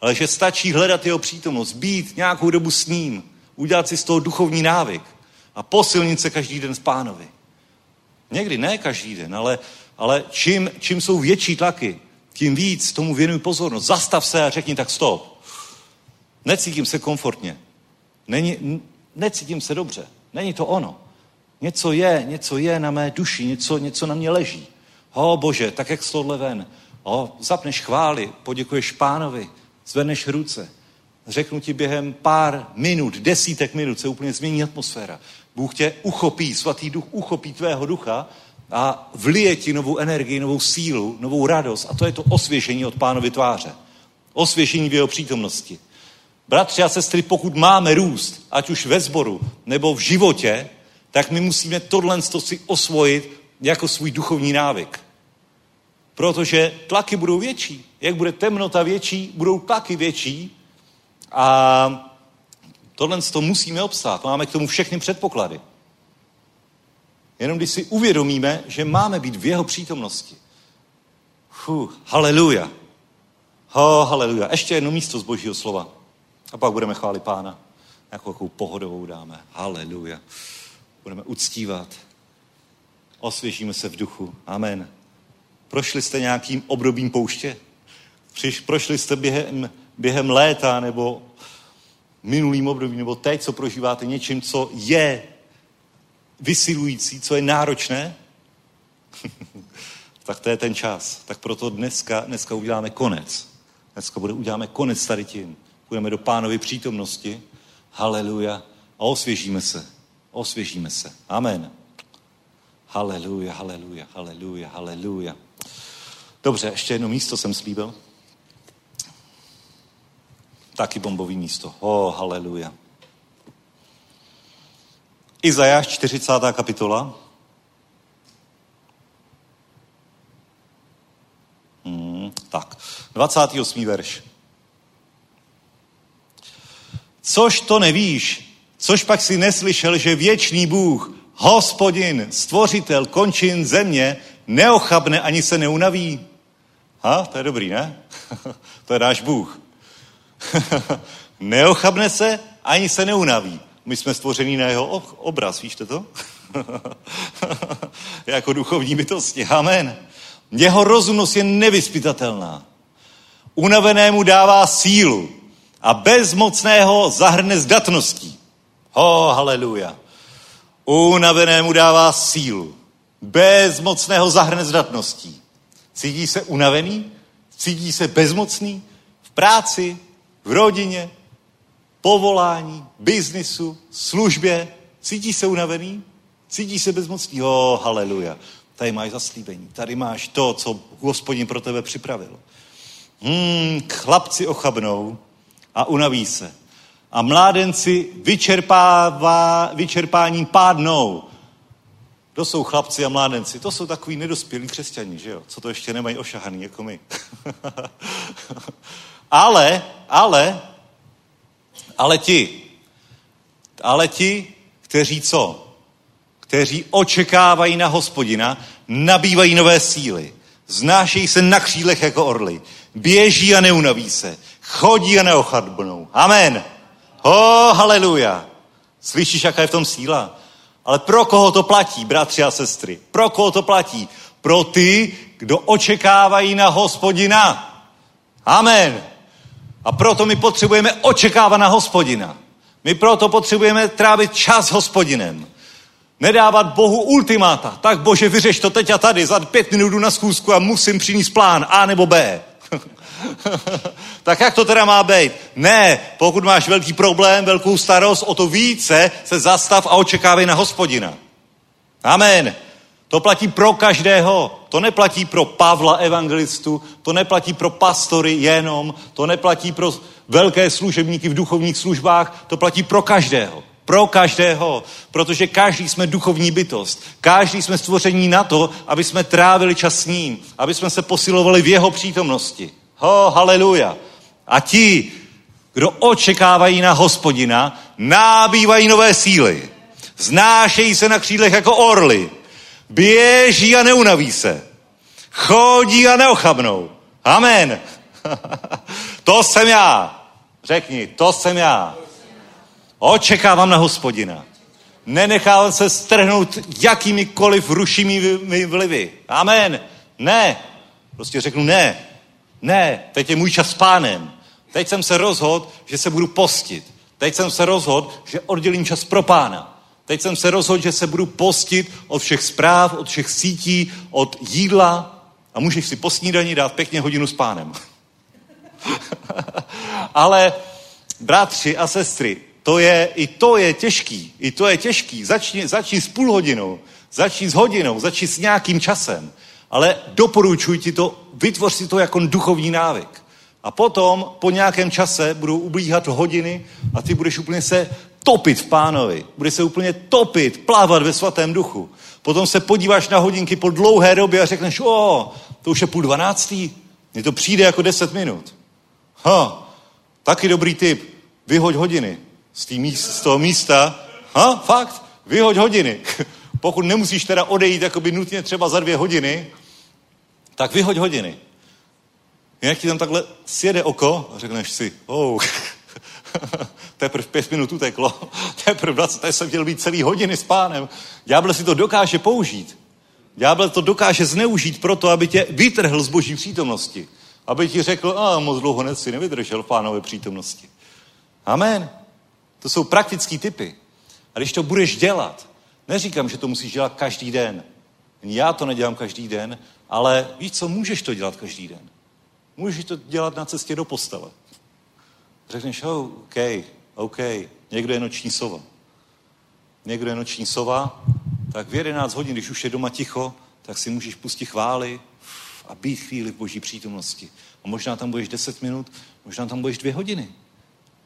ale že stačí hledat jeho přítomnost, být nějakou dobu s ním, udělat si z toho duchovní návyk a posilnit se každý den s Pánovi. Někdy ne každý den, ale čím jsou větší tlaky, tím víc tomu věnuj pozornost. Zastav se a řekni tak stop. Necítím se komfortně. Necítím se dobře. Není to ono. Něco je na mé duši, něco na mě leží. Ó Bože, tak jak z tohle ven. Zapneš chvály, poděkuješ Pánovi, zvedneš ruce. Řeknu ti, během pár minut, desítek minut se úplně změní atmosféra. Bůh tě uchopí, Svatý Duch uchopí tvého ducha a vlije ti novou energii, novou sílu, novou radost. A to je to osvěžení od Pánovy tváře. Osvěžení v jeho přítomnosti. Bratři a sestry, pokud máme růst, ať už ve sboru nebo v životě, tak my musíme tohle si osvojit jako svůj duchovní návyk. Protože tlaky budou větší. Jak bude temnota větší, budou tlaky větší a tohle z toho musíme obstát. Máme k tomu všechny předpoklady. Jenom když si uvědomíme, že máme být v jeho přítomnosti. Haleluja. Haleluja. Ještě jedno místo z Božího slova. A pak budeme chválit Pána. Nějakou pohodovou dáme. Haleluja. Budeme uctívat. Osvěžíme se v duchu. Amen. Prošli jste nějakým obdobím pouště? Prošli jste během léta nebo minulým období, nebo teď, co prožíváte něčím, co je vysilující, co je náročné? Tak to je ten čas. Tak proto dneska uděláme konec. Dneska uděláme konec tady tím. Půjdeme do Pánovy přítomnosti. Haleluja. A osvěžíme se. Osvěžíme se. Amen. Haleluja, haleluja, haleluja, haleluja. Dobře, ještě jedno místo jsem slíbil. Taky bombový místo. Haleluja. Izajáš 40. kapitola. Tak, 28. verš. Což to nevíš, což pak si neslyšel, že věčný Bůh, Hospodin, stvořitel končin země, neochabne ani se neunaví. To je dobrý, ne? To je náš Bůh. Neochabne se, ani se neunaví. My jsme stvoření na jeho obraz, víšte to? Jako duchovní bytosti, amen. Jeho rozumnost je nevyzpytatelná. Unavenému dává sílu a bezmocného zahrne zdatností. Haleluja. Unavenému dává sílu. Bezmocného zahrne zdatností. Cítí se unavený? Cítí se bezmocný? V práci, v rodině, povolání, biznisu, službě. Cítí se unavený? Cítí se bezmocný? Haleluja. Tady máš zaslíbení. Tady máš to, co Hospodin pro tebe připravil. Chlapci ochabnou a unaví se. A mládenci vyčerpáním pádnou. To jsou chlapci a mládenci. To jsou takový nedospělí křesťani, že jo? Co to ještě nemají ošahaný, jako my. ale Ale ti, kteří co? Kteří očekávají na Hospodina, nabývají nové síly, vznášejí se na křídlech jako orly, běží a neunaví se, chodí a neochadbnou. Amen. Haleluja. Slyšíš, jaká je v tom síla? Ale pro koho to platí, bratři a sestry? Pro koho to platí? Pro ty, kdo očekávají na Hospodina. Amen. A proto my potřebujeme očekávat na Hospodina. My proto potřebujeme trávit čas s Hospodinem. Nedávat Bohu ultimáta. Tak Bože, vyřeš to teď a tady, za 5 minut jdu na schůzku a musím přinést plán A nebo B. Tak jak to teda má být? Ne, pokud máš velký problém, velkou starost, o to více se zastav a očekávej na Hospodina. Amen. To platí pro každého. To neplatí pro Pavla evangelistu, to neplatí pro pastory jenom, to neplatí pro velké služebníky v duchovních službách, to platí pro každého. Pro každého, protože každý jsme duchovní bytost. Každý jsme stvoření na to, aby jsme trávili čas s ním, aby jsme se posilovali v jeho přítomnosti. Haleluja. A ti, kdo očekávají na Hospodina, nabývají nové síly. Vznášejí se na křídlech jako orly. Běží a neunaví se. Chodí a neochabnou. Amen. To jsem já. Řekni, to jsem já. Očekávám na Hospodina. Nenechávám se strhnout jakýmikoliv rušivými vlivy. Amen. Ne. Prostě řeknu ne. Ne. Teď je můj čas s Pánem. Teď jsem se rozhodl, že se budu postit. Teď jsem se rozhodl, že oddělím čas pro Pána. Teď jsem se rozhodl, že se budu postit od všech zpráv, od všech sítí, od jídla a můžeš si po snídani dát pěkně hodinu s Pánem. Ale bratři a sestry, to je těžký. Začni s půl hodinou, začni s hodinou, začni s nějakým časem, ale doporučuji ti to, vytvoř si to jako duchovní návyk. A potom po nějakém čase budou ublíhat hodiny a ty budeš úplně se topit v Pánovi. Budeš se úplně topit, plávat ve Svatém Duchu. Potom se podíváš na hodinky po dlouhé době a řekneš, to už je 11:30, mně to přijde jako 10 minut. Taky dobrý tip, vyhoď hodiny z toho místa. Fakt, vyhoď hodiny. Pokud nemusíš teda odejít jakoby nutně třeba za 2 hodiny, tak vyhoď hodiny. Jinak ti tam takhle sjede oko a řekneš si, teprv 5 minut uteklo, teprv 20, tady jsem chtěl být celý hodiny s Pánem. Ďábel si to dokáže použít. Ďábel to dokáže zneužít proto, aby tě vytrhl z Boží přítomnosti. Aby ti řekl, moc dlouho si nevydržel v Pánové přítomnosti. Amen. To jsou praktický typy. A když to budeš dělat, neříkám, že to musíš dělat každý den. Já to nedělám každý den, ale víš co, můžeš to dělat každý den. Můžeš to dělat na cestě do postele. Řekneš, OK, někdo je noční sova, tak v 11 hodin, když už je doma ticho, tak si můžeš pustit chvály a být chvíli v Boží přítomnosti. A možná tam budeš 10 minut, možná tam budeš 2 hodiny.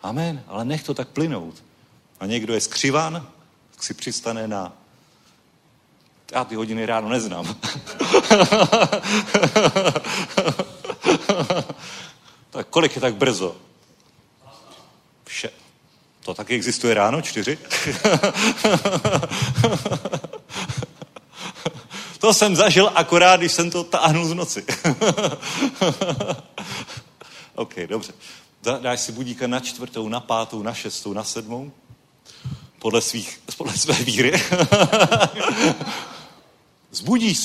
Amen, ale nech to tak plynout. A někdo je skřivan, tak si přistane na... Já ty hodiny ráno neznám. Tak kolik je tak brzo? Vše. To taky existuje ráno, 4? To jsem zažil akorát, když jsem to táhnul z noci. OK, dobře. Dáš si budíka na 4, na 5, na 6, na 7? Podle své víry. Zbudíš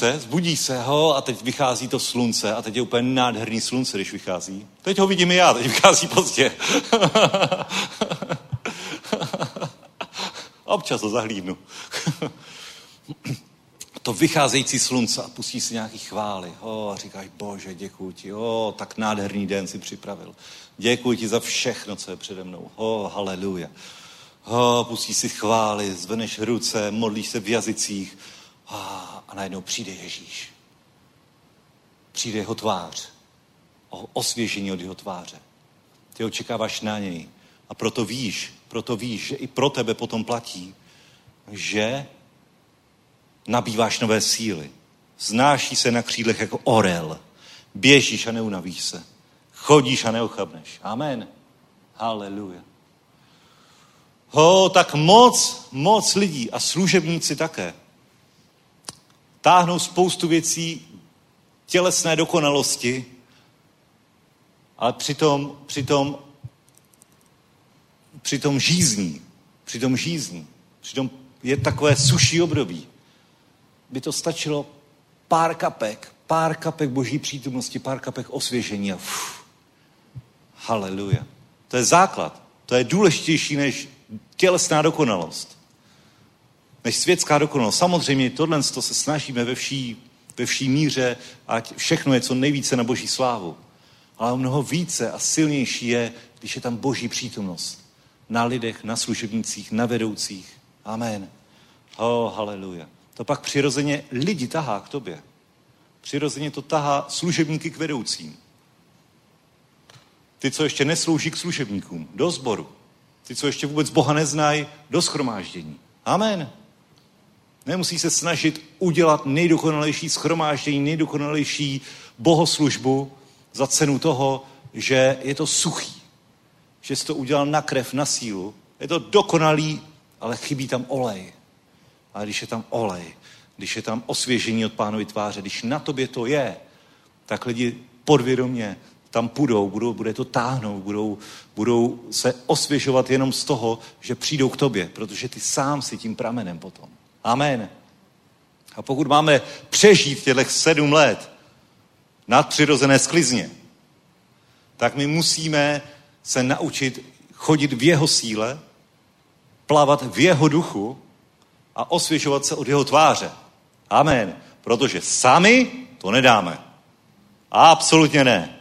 se, a teď vychází to slunce a teď je úplně nádherný slunce, když vychází. Teď ho vidím i já, teď vychází pozdě. Občas ho zahlídnu. To vycházející slunce a pustí si nějaký chvály. A říkáš, Bože, děkuji ti, tak nádherný den si připravil. Děkuji ti za všechno, co je přede mnou. Haleluja. Pustí si chvály, zveneš ruce, modlíš se v jazycích. A najednou přijde Ježíš. Přijde jeho tvář. Osvěžení od jeho tváře. Ty očekáváš na něj. A proto víš, že i pro tebe potom platí, že nabýváš nové síly. Znáší se na křídlech jako orel. Běžíš a neunavíš se. Chodíš a neochabneš. Amen. Haleluja. tak moc lidí a služebníci také táhnou spoustu věcí tělesné dokonalosti, ale přitom žízní. Přitom je takové suší období. By to stačilo pár kapek boží přítomnosti, pár kapek osvěžení. Haleluja. To je základ. To je důležitější než tělesná dokonalost. Než světská dokonalost. Samozřejmě tohle se snažíme ve vší míře, ať všechno je co nejvíce na boží slávu. Ale mnoho více a silnější je, když je tam boží přítomnost. Na lidech, na služebnicích, na vedoucích. Amen. Haleluja. To pak přirozeně lidi tahá k tobě. Přirozeně to tahá služebníky k vedoucím. Ty, co ještě neslouží k služebníkům, do sboru. Ty, co ještě vůbec Boha neznají, do shromáždění. Amen. Nemusí se snažit udělat nejdokonalejší shromáždění, nejdokonalejší bohoslužbu za cenu toho, že je to suchý. Že jsi to udělal na krev, na sílu. Je to dokonalý, ale chybí tam olej. A když je tam olej, když je tam osvěžení od Pánovy tváře, když na tobě to je, tak lidi podvědomě tam půjdou, bude to táhnout, budou se osvěžovat jenom z toho, že přijdou k tobě, protože ty sám si tím pramenem potom. Amen. A pokud máme přežít těchto 7 let nadpřirozené sklizně, tak my musíme se naučit chodit v jeho síle, plavat v jeho duchu a osvěžovat se od jeho tváře. Amen. Protože sami to nedáme. Absolutně ne.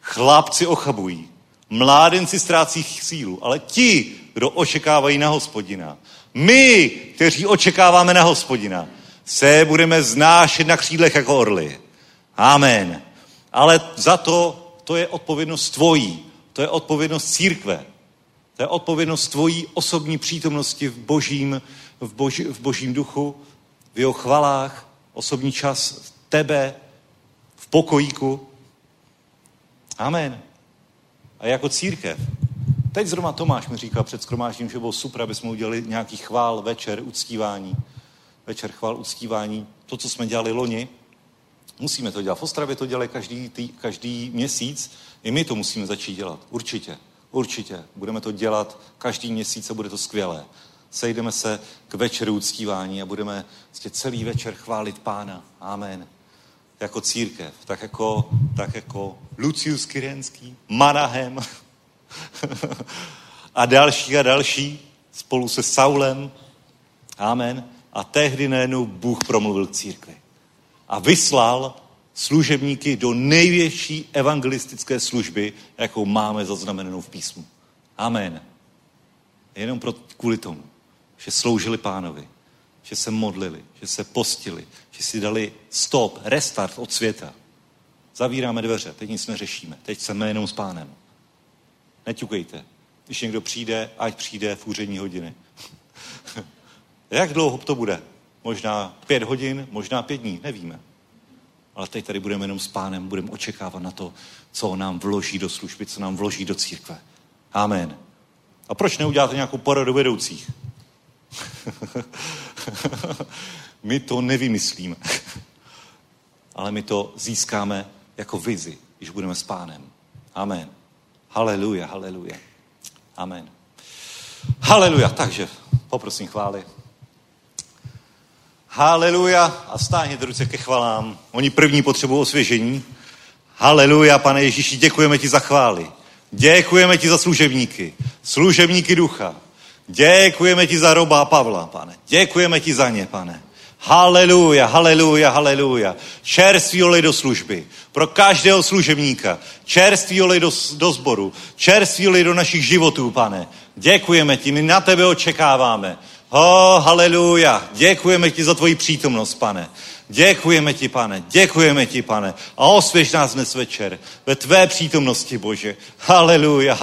Chlapci ochabují, mládenci ztrácí sílu, ale ti, kdo očekávají na Hospodina, my, kteří očekáváme na Hospodina, se budeme znášet na křídlech jako orly. Amen. Ale za to je odpovědnost tvojí, to je odpovědnost církve, to je odpovědnost tvojí osobní přítomnosti v božím duchu, v jeho chvalách, osobní čas tebe, v pokojíku. Amen. A jako církev. Teď zrovna Tomáš mi říkal před shromážděním, že bylo super, aby jsme udělali nějaký chvál, večer chvál uctívání. To, co jsme dělali loni, musíme to dělat. V Ostravě to dělají každý měsíc. I my to musíme začít dělat. Určitě. Budeme to dělat každý měsíc a bude to skvělé. Sejdeme se k večeru uctívání a budeme celý večer chválit Pána. Amen. Jako církev, tak jako Lucius Kyrenský, Manahem a další, spolu se Saulem. Amen. A tehdy najednou Bůh promluvil k církvi a vyslal služebníky do největší evangelistické služby, jakou máme zaznamenanou v písmu. Amen. Jenom kvůli tomu, že sloužili Pánovi, že se modlili, že se postili, že si dali stop, restart od světa. Zavíráme dveře, teď nic neřešíme, teď jsme jenom s Pánem. Neťukejte. Když někdo přijde, ať přijde v úřední hodiny. Jak dlouho to bude? Možná 5 hodin, možná 5 dní, nevíme. Ale teď tady budeme jenom s Pánem, budeme očekávat na to, co nám vloží do služby, co nám vloží do církve. Amen. A proč neuděláte nějakou poradu vedoucích? My to nevymyslíme, ale my to získáme jako vizi, když budeme s Pánem. Amen. Haleluja. Amen. Haleluja. Takže poprosím chvály. Haleluja. A stáhněte ruce ke chvalám. Oni první potřebují osvěžení. Haleluja, Pane Ježíši, děkujeme ti za chvály. Děkujeme ti za služebníky ducha. Děkujeme ti za roba Pavla, Pane. Děkujeme ti za ně, Pane. Haleluja. Čerstvý olej do služby. Pro každého služebníka. Čerstvý olej do sboru. Čerstvý olej do našich životů, Pane. Děkujeme ti, my na tebe očekáváme. Haleluja. Děkujeme ti za tvoji přítomnost, Pane. Děkujeme ti, pane. A osvěž nás dnes večer ve tvé přítomnosti, Bože. Haleluja.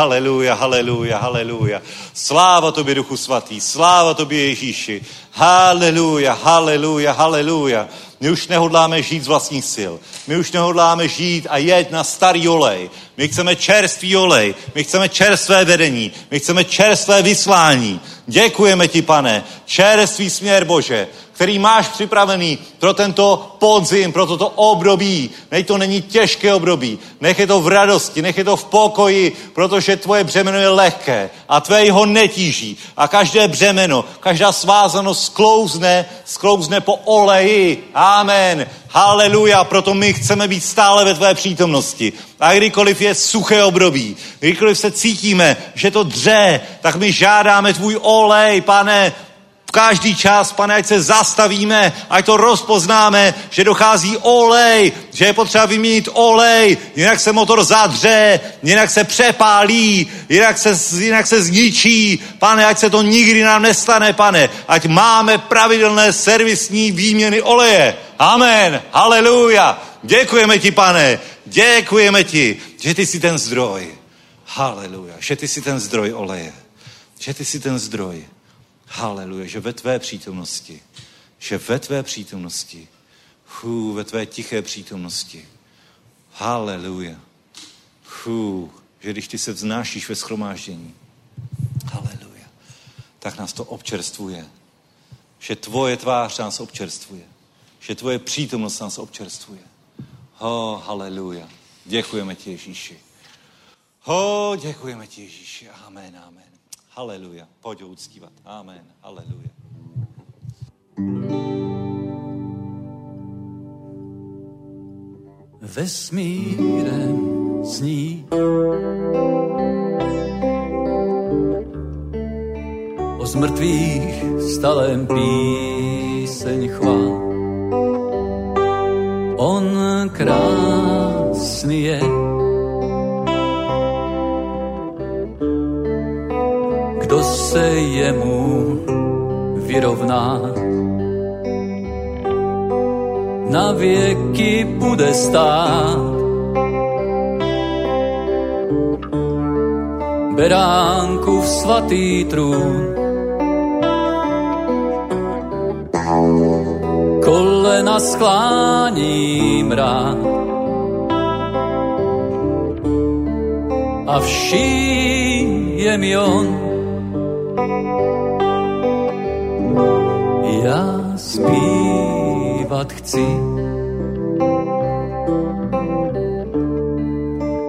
Sláva tobě, Duchu Svatý, sláva tobě, Ježíši. Haleluja. My už nehodláme žít z vlastních sil. My už nehodláme žít a jet na starý olej. My chceme čerstvý olej. My chceme čerstvé vedení. My chceme čerstvé vyslání. Děkujeme ti, Pane, čerstvý směr, Bože, který máš připravený pro tento podzim, pro toto období. Nech to není těžké období. Nech je to v radosti, nech je to v pokoji, protože tvoje břemeno je lehké a tvé ho netíží. A každé břemeno, každá svázanost sklouzne po oleji. Amen. Haleluja, proto my chceme být stále ve tvé přítomnosti. A kdykoliv je suché období, kdykoliv se cítíme, že to dře, tak my žádáme tvůj olej, Pane, v každý čas, Pane, ať se zastavíme, ať to rozpoznáme, že dochází olej, že je potřeba vyměnit olej, jinak se motor zadře, jinak se přepálí, jinak se zničí. Pane, ať se to nikdy nám nestane, Pane, ať máme pravidelné servisní výměny oleje. Amen, haleluja. Děkujeme ti, Pane, děkujeme ti, že ty jsi ten zdroj. Haleluja, že ty jsi ten zdroj oleje. Že ty jsi ten zdroj. Haleluja, že ve tvé přítomnosti, ve tvé tiché přítomnosti. Haleluja. Že když ty se vznášíš ve shromáždění. Haleluja. Tak nás to občerstvuje. Že tvoje tvář nás občerstvuje. Že tvoje přítomnost nás občerstvuje. Haleluja. Děkujeme ti, Ježíši. Děkujeme ti, Ježíši. Amen, amen. Haleluja. Pojď ho uctívat. Amen. Haleluja. Vesmírem sní o zmrtvých stalém píseň chvál. On krásný je, kdo se jemu vyrovná, na věky bude stát. Beránkův svatý trůn, kolena skláním rád a vším je mi on. Já zpívat chci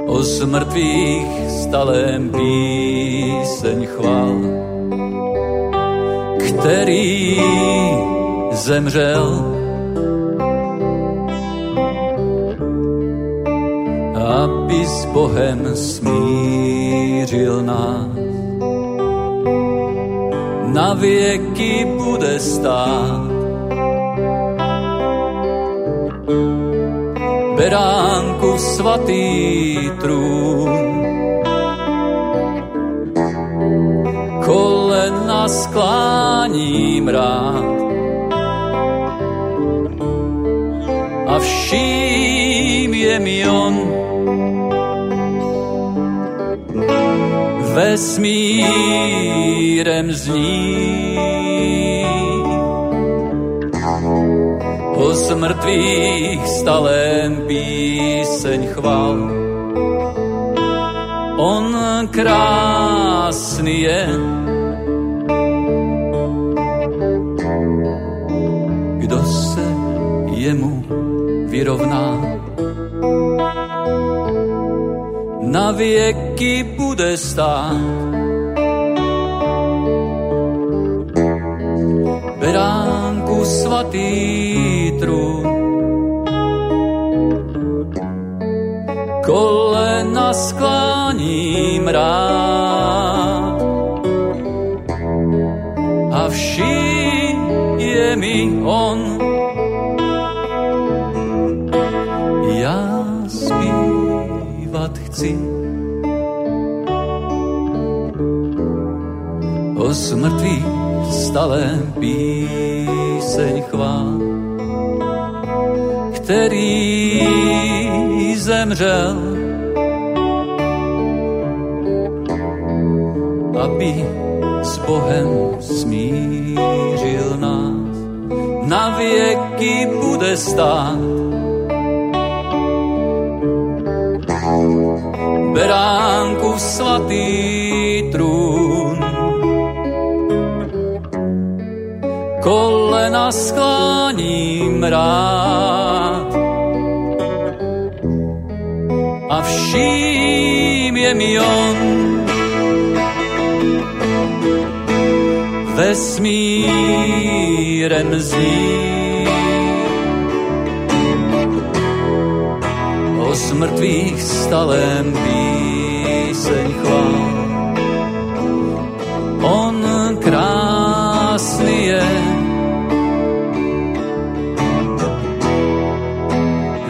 o zmrtvých stalém píseň chvál, který zemřel aby s Bohem smířil nás, na věky bude stát. Beránkův svatý trůn, kolena skláním rád a vším je mi on. Vesmírem zní o zmrtvých stalém píseň chvál. On krásný je, kdo se jemu vyrovná, na věky bude stát. Beránku svatý trůn, kolena skláním rád a vším je mi on. Já zpívat chci o smrtvých stalém píseň chvál, který zemřel, aby s Bohem smířil nás, na na věky bude stát. Beránku svatý trůn, kolena skláním rád a vším je mi on. Vesmírem zní o smrtvých stalém píseň chvál. On krásný je,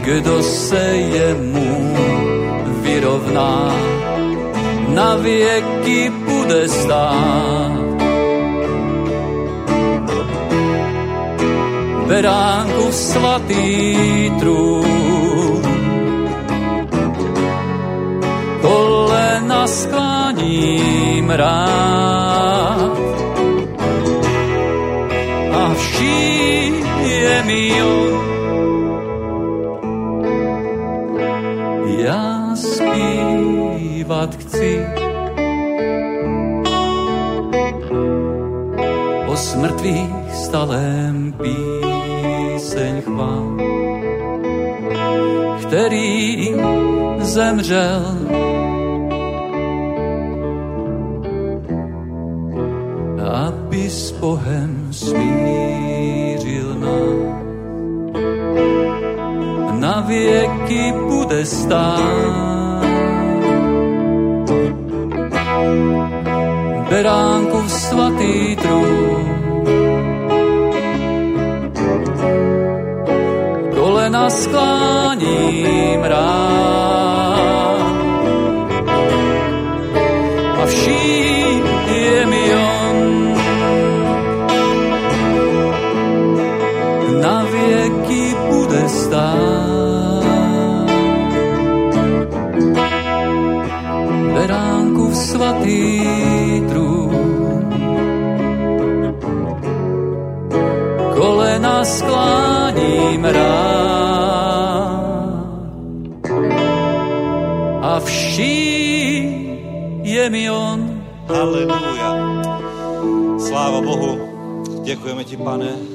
kdo se jemu vyrovná, na věky bude stát. Beránku svatý trůn, kolena skláním rád a vším je mi on. Já zpívat chci o smrtvých stalém píseň chvál, který zemřel aby s Bohem smířil nás, na věky bude stát. Beránkův svatý trůn, kolena skláním rád a vším je mi on, na věky bude stát. Beránkův svatý trůn, kolena skláním rád a vším je mi on. Haleluja. Sláva Bohu. Děkujeme ti, Pane.